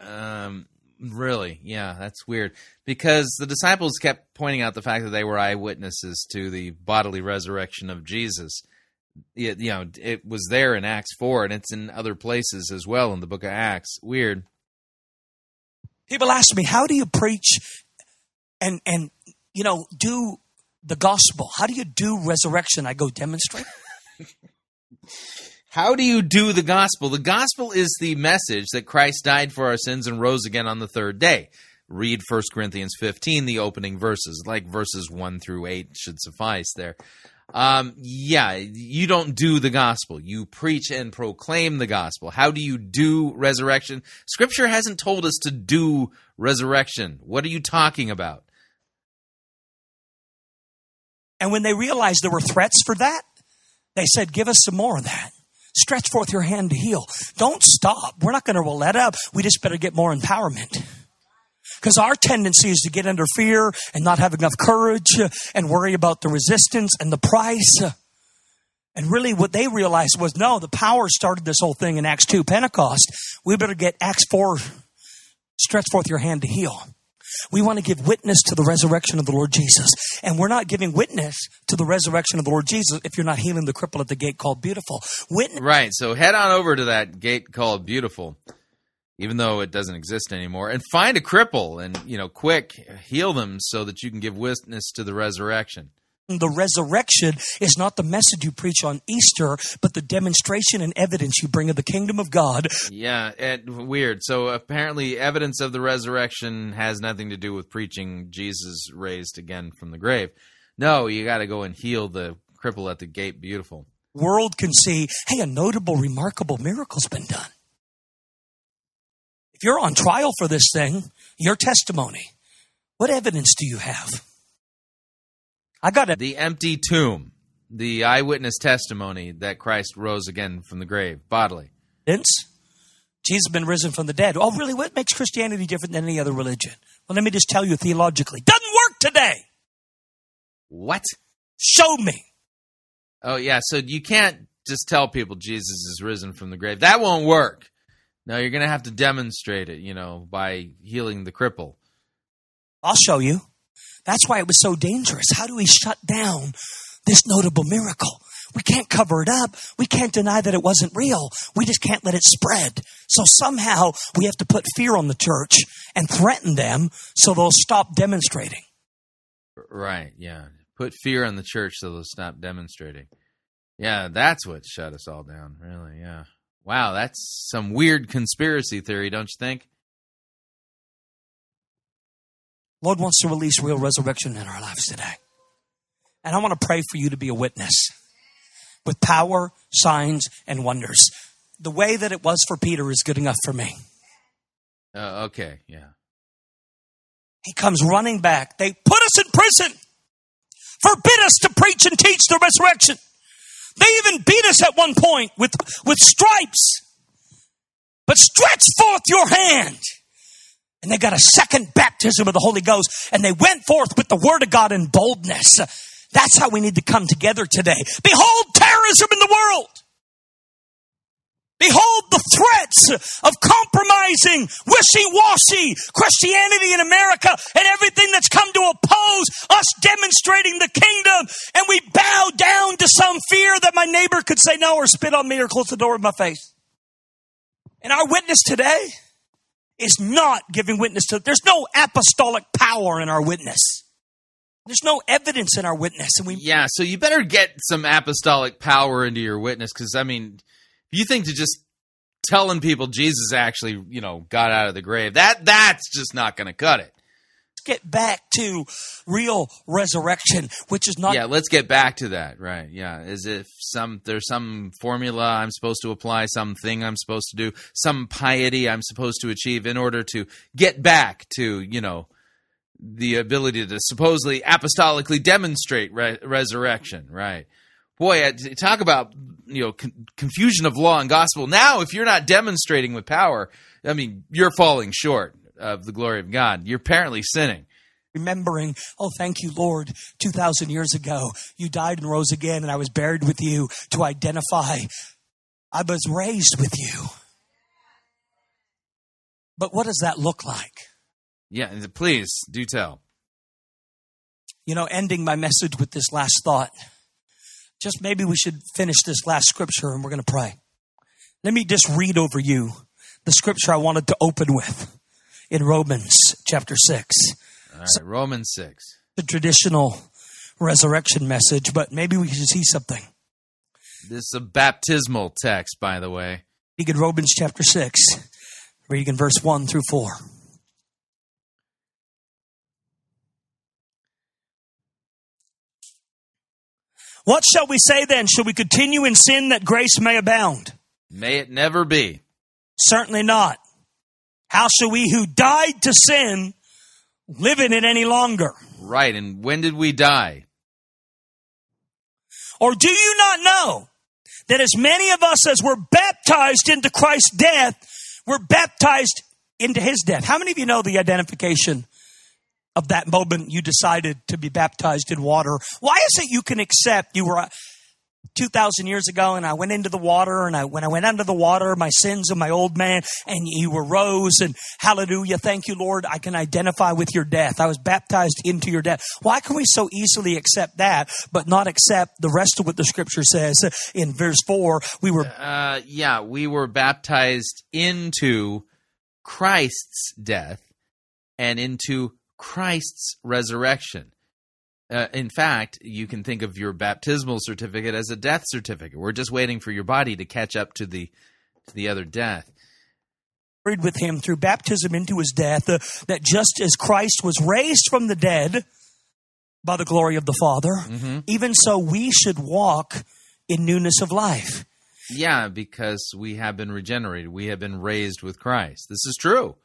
Um, really? Yeah, that's weird. Because the disciples kept pointing out the fact that they were eyewitnesses to the bodily resurrection of Jesus. It, you know, it was there in Acts four, and it's in other places as well in the book of Acts. Weird. People ask me, how do you preach and, and you know, do... the gospel. How do you do resurrection? I go demonstrate. How do you do the gospel? The gospel is the message that Christ died for our sins and rose again on the third day. Read First Corinthians fifteen, the opening verses, like verses one through eight should suffice there. Um, yeah, you don't do the gospel. You preach and proclaim the gospel. How do you do resurrection? Scripture hasn't told us to do resurrection. What are you talking about? And when they realized there were threats for that, they said, give us some more of that. Stretch forth your hand to heal. Don't stop. We're not going to let up. We just better get more empowerment. Because our tendency is to get under fear and not have enough courage and worry about the resistance and the price. And really what they realized was, no, the power started this whole thing in Acts two, Pentecost. We better get Acts four, stretch forth your hand to heal. We want to give witness to the resurrection of the Lord Jesus. And we're not giving witness to the resurrection of the Lord Jesus if you're not healing the cripple at the gate called Beautiful. Witness- right, so head on over to that gate called Beautiful, even though it doesn't exist anymore, and find a cripple and, you know, quick, heal them so that you can give witness to the resurrection. The resurrection is not the message you preach on Easter, but the demonstration and evidence you bring of the kingdom of God. Yeah, and weird. So apparently evidence of the resurrection has nothing to do with preaching Jesus raised again from the grave. No, you got to go and heal the cripple at the gate Beautiful. World can see, hey, a notable, remarkable miracle's been done. If you're on trial for this thing, your testimony, what evidence do you have? I got it. The empty tomb, the eyewitness testimony that Christ rose again from the grave, bodily. Jesus has been risen from the dead. Oh, really? What makes Christianity different than any other religion? Well, let me just tell you theologically. Doesn't work today. What? Show me. Oh, yeah. So you can't just tell people Jesus is risen from the grave. That won't work. No, you're going to have to demonstrate it, you know, by healing the cripple. I'll show you. That's why it was so dangerous. How do we shut down this notable miracle? We can't cover it up. We can't deny that it wasn't real. We just can't let it spread. So somehow we have to put fear on the church and threaten them so they'll stop demonstrating. Right, yeah. Put fear on the church so they'll stop demonstrating. Yeah, that's what shut us all down, really, yeah. Wow, that's some weird conspiracy theory, don't you think? Lord wants to release real resurrection in our lives today. And I want to pray for you to be a witness with power, signs, and wonders. The way that it was for Peter is good enough for me. Uh, okay, yeah. He comes running back. They put us in prison. Forbid us to preach and teach the resurrection. They even beat us at one point with, with stripes. But stretch forth your hand. And they got a second baptism of the Holy Ghost. And they went forth with the word of God in boldness. That's how we need to come together today. Behold terrorism in the world. Behold the threats of compromising, wishy-washy Christianity in America and everything that's come to oppose us demonstrating the kingdom. And we bow down to some fear that my neighbor could say no or spit on me or close the door in my face. And our witness today is not giving witness to... There's no apostolic power in our witness. There's no evidence in our witness. And we Yeah, so you better get some apostolic power into your witness because, I mean... You think to just telling people Jesus actually, you know, got out of the grave, that that's just not going to cut it. Let's get back to real resurrection, which is not... Yeah, let's get back to that, right, yeah. As if some there's some formula I'm supposed to apply, some thing I'm supposed to do, some piety I'm supposed to achieve in order to get back to, you know, the ability to supposedly apostolically demonstrate re- resurrection, right. Boy, talk about, you know, confusion of law and gospel. Now, if you're not demonstrating with power, I mean, you're falling short of the glory of God. You're apparently sinning. Remembering, oh, thank you, Lord, two thousand years ago, you died and rose again, and I was buried with you to identify I was raised with you. But what does that look like? Yeah, please, do tell. You know, ending my message with this last thought. Just maybe we should finish this last scripture and we're going to pray. Let me just read over you the scripture I wanted to open with in Romans chapter six. All right, so, Romans six. The traditional resurrection message, but maybe we should see something. This is a baptismal text, by the way. Read Romans chapter six, reading in verse one through four. What shall we say then? Shall we continue in sin that grace may abound? May it never be. Certainly not. How shall we who died to sin live in it any longer? Right, and when did we die? Or do you not know that as many of us as were baptized into Christ's death, were baptized into his death? How many of you know the identification of that moment you decided to be baptized in water? Why is it you can accept you were two thousand years ago and I went into the water and I when I went under the water, my sins of my old man and you were rose and hallelujah, thank you, Lord, I can identify with your death. I was baptized into your death. Why can we so easily accept that but not accept the rest of what the scripture says in verse four? We were... Uh, yeah, we were baptized into Christ's death and into Christ's resurrection. Uh, in fact, you can think of your baptismal certificate as a death certificate. We're just waiting for your body to catch up to the to the other death. Buried with him through baptism into his death, uh, that just as Christ was raised from the dead by the glory of the Father, mm-hmm. even so we should walk in newness of life. Yeah, because we have been regenerated. We have been raised with Christ. This is true.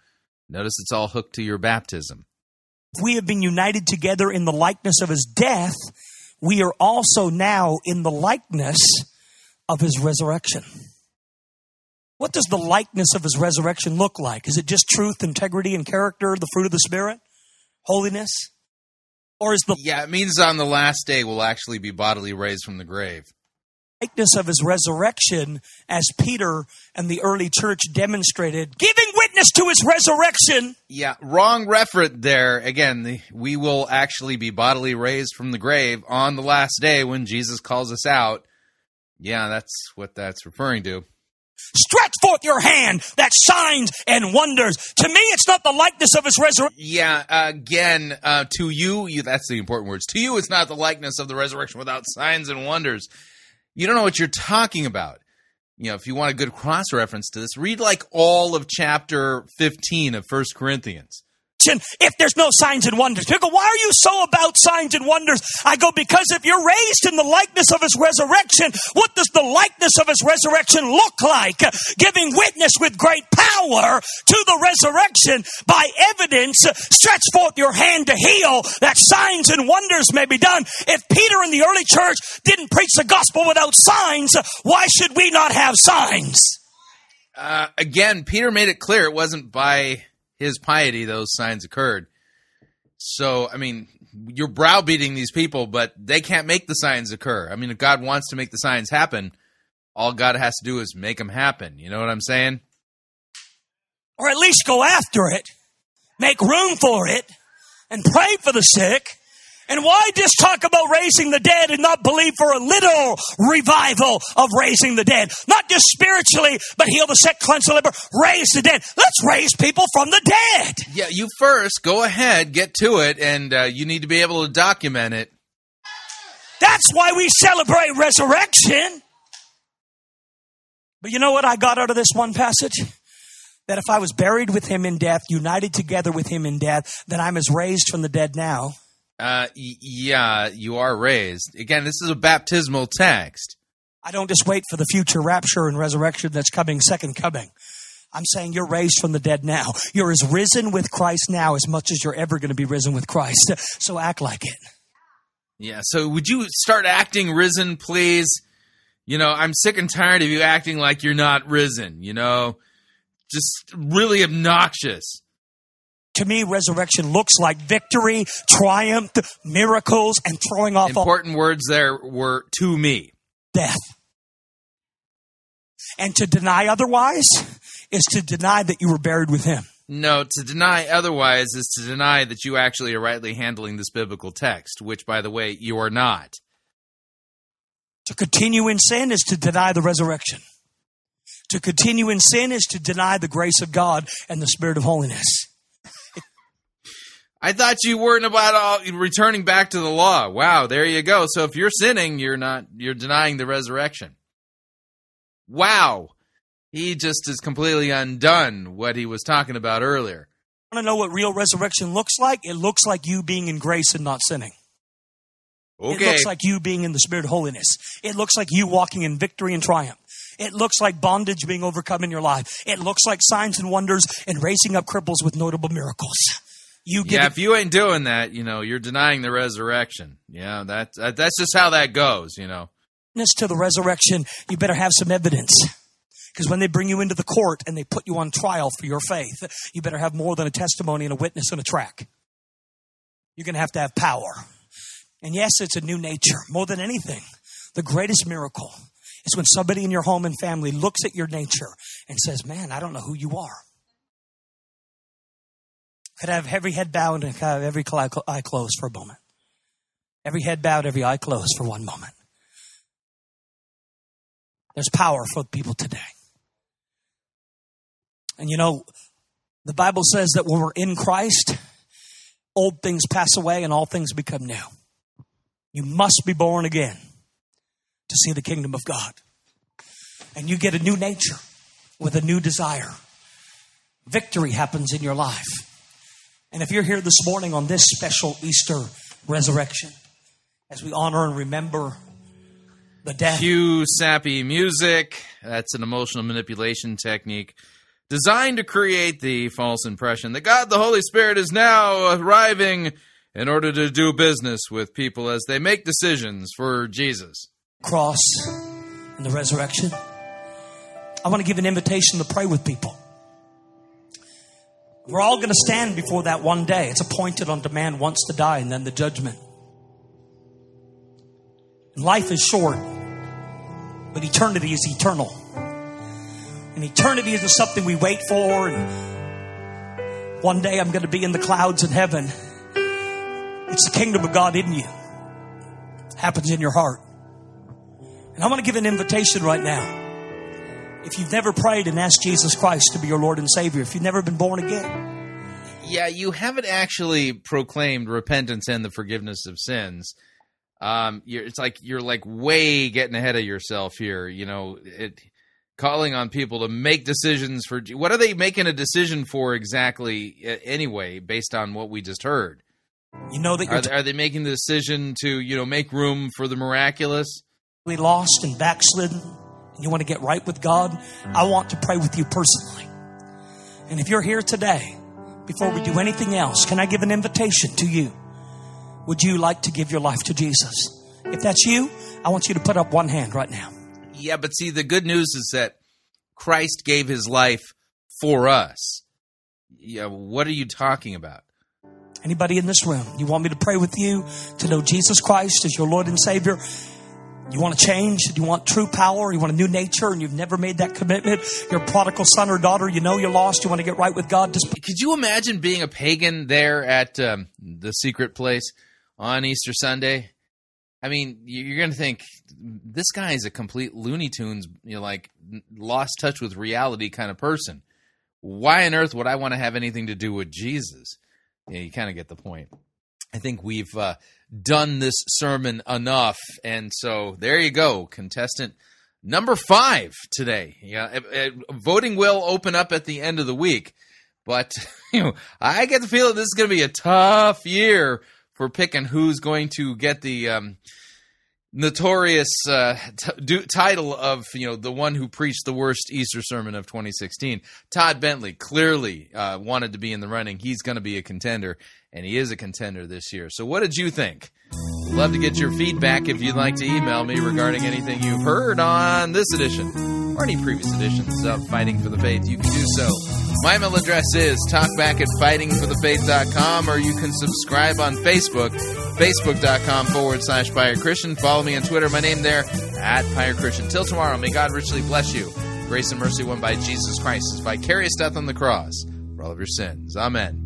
Notice it's all hooked to your baptism. If we have been united together in the likeness of his death, we are also now in the likeness of his resurrection. What does the likeness of his resurrection look like? Is it just truth, integrity, and character, the fruit of the Spirit, holiness? Or is the... Yeah, it means on the last day we'll actually be bodily raised from the grave. likeness of his resurrection as Peter and the early church demonstrated, giving witness to his resurrection. Yeah, wrong referent there. Again, the, we will actually be bodily raised from the grave on the last day when Jesus calls us out. Yeah, that's what that's referring to. Stretch forth your hand that signs and wonders. To me, it's not the likeness of his resurrection. Yeah, uh, again, uh, to you, you, that's the important words. To you, it's not the likeness of the resurrection without signs and wonders. You don't know what you're talking about. You know, if you want a good cross-reference to this, read like all of chapter fifteen of First Corinthians. If there's no signs and wonders. People go, why are you so about signs and wonders? I go, because if you're raised in the likeness of his resurrection, what does the likeness of his resurrection look like? Giving witness with great power to the resurrection by evidence, stretch forth your hand to heal, that signs and wonders may be done. If Peter and the early church didn't preach the gospel without signs, why should we not have signs? Uh, again, Peter made it clear it wasn't by his piety those signs occurred. So, I mean, you're browbeating these people, but they can't make the signs occur. I mean, if God wants to make the signs happen, all God has to do is make them happen. You know what I'm saying? Or at least go after it, make room for it, and pray for the sick. And why just talk about raising the dead and not believe for a little revival of raising the dead? Not just spiritually, but heal the sick, cleanse the leper, raise the dead. Let's raise people from the dead. Yeah, you first, go ahead, get to it, and uh, you need to be able to document it. That's why we celebrate resurrection. But you know what I got out of this one passage? That if I was buried with him in death, united together with him in death, then I'm as raised from the dead now. Uh, y- yeah, you are raised. Again, this is a baptismal text. I don't just wait for the future rapture and resurrection that's coming, second coming. I'm saying you're raised from the dead now. You're as risen with Christ now as much as you're ever going to be risen with Christ. So act like it. Yeah, so would you start acting risen, please? You know, I'm sick and tired of you acting like you're not risen, you know? Just really obnoxious. To me, resurrection looks like victory, triumph, miracles, and throwing off all... Important words there were to me. Death. And to deny otherwise is to deny that you were buried with him. No, to deny otherwise is to deny that you actually are rightly handling this biblical text, which, by the way, you are not. To continue in sin is to deny the resurrection. To continue in sin is to deny the grace of God and the spirit of holiness. I thought you weren't about all returning back to the law. Wow, there you go. So if you're sinning, you're not you're denying the resurrection. Wow. He just is completely undone what he was talking about earlier. I want to know what real resurrection looks like? It looks like you being in grace and not sinning. Okay. It looks like you being in the spirit of holiness. It looks like you walking in victory and triumph. It looks like bondage being overcome in your life. It looks like signs and wonders and raising up cripples with notable miracles. You get yeah, it. If you ain't doing that, you know, you're denying the resurrection. Yeah, that, that that's just how that goes, you know. To the resurrection, you better have some evidence. Because when they bring you into the court and they put you on trial for your faith, you better have more than a testimony and a witness and a track. You're going to have to have power. And yes, it's a new nature. More than anything, the greatest miracle is when somebody in your home and family looks at your nature and says, man, I don't know who you are. Could I have every head bowed and have every eye closed for a moment? Every head bowed, every eye closed for one moment. There's power for people today. And you know, the Bible says that when we're in Christ, old things pass away and all things become new. You must be born again to see the kingdom of God. And you get a new nature with a new desire. Victory happens in your life. And if you're here this morning on this special Easter resurrection, as we honor and remember the death. Cue sappy music. That's an emotional manipulation technique designed to create the false impression that God, the Holy Spirit, is now arriving in order to do business with people as they make decisions for Jesus. Cross and the resurrection. I want to give an invitation to pray with people. We're all going to stand before that one day. It's appointed unto man once to die and then the judgment. And life is short. But eternity is eternal. And eternity isn't something we wait for. And one day I'm going to be in the clouds in heaven. It's the kingdom of God in you. It happens in your heart. And I want to give an invitation right now. If you've never prayed and asked Jesus Christ to be your Lord and Savior, if you've never been born again. Yeah, you haven't actually proclaimed repentance and the forgiveness of sins. Um, you're, it's like you're like way getting ahead of yourself here. You know, it, calling on people to make decisions for... What are they making a decision for exactly anyway, based on what we just heard? You know that you're... Are they, are they making the decision to, you know, make room for the miraculous? We lost and backslidden. You want to get right with God? I want to pray with you personally. And if you're here today, before we do anything else, can I give an invitation to you? Would you like to give your life to Jesus? If that's you, I want you to put up one hand right now. Yeah, but see, the good news is that Christ gave his life for us. Yeah, what are you talking about? Anybody in this room, you want me to pray with you to know Jesus Christ as your Lord and Savior? You want to change? You want true power? You want a new nature and you've never made that commitment? You're a prodigal son or daughter. You know you're lost. You want to get right with God. Just... Could you imagine being a pagan there at um, the Secret Place on Easter Sunday? I mean, you're going to think, this guy is a complete Looney Tunes, you know, like lost touch with reality kind of person. Why on earth would I want to have anything to do with Jesus? Yeah, you kind of get the point. I think we've uh, done this sermon enough, and so there you go, contestant number five today. Yeah, voting will open up at the end of the week, but you know, I get the feeling this is going to be a tough year for picking who's going to get the um, notorious uh, t- do- title of, you know, the one who preached the worst Easter sermon of twenty sixteen. Todd Bentley clearly uh, wanted to be in the running. He's going to be a contender. And he is a contender this year. So what did you think? We'd love to get your feedback if you'd like to email me regarding anything you've heard on this edition or any previous editions of Fighting for the Faith. You can do so. My email address is talkback at fighting for the faith dot com, or you can subscribe on Facebook, facebook.com forward slash Pirate Christian. Follow me on Twitter. My name there, at Pirate Christian. Till tomorrow, may God richly bless you. Grace and mercy won by Jesus Christ, his vicarious death on the cross for all of your sins. Amen.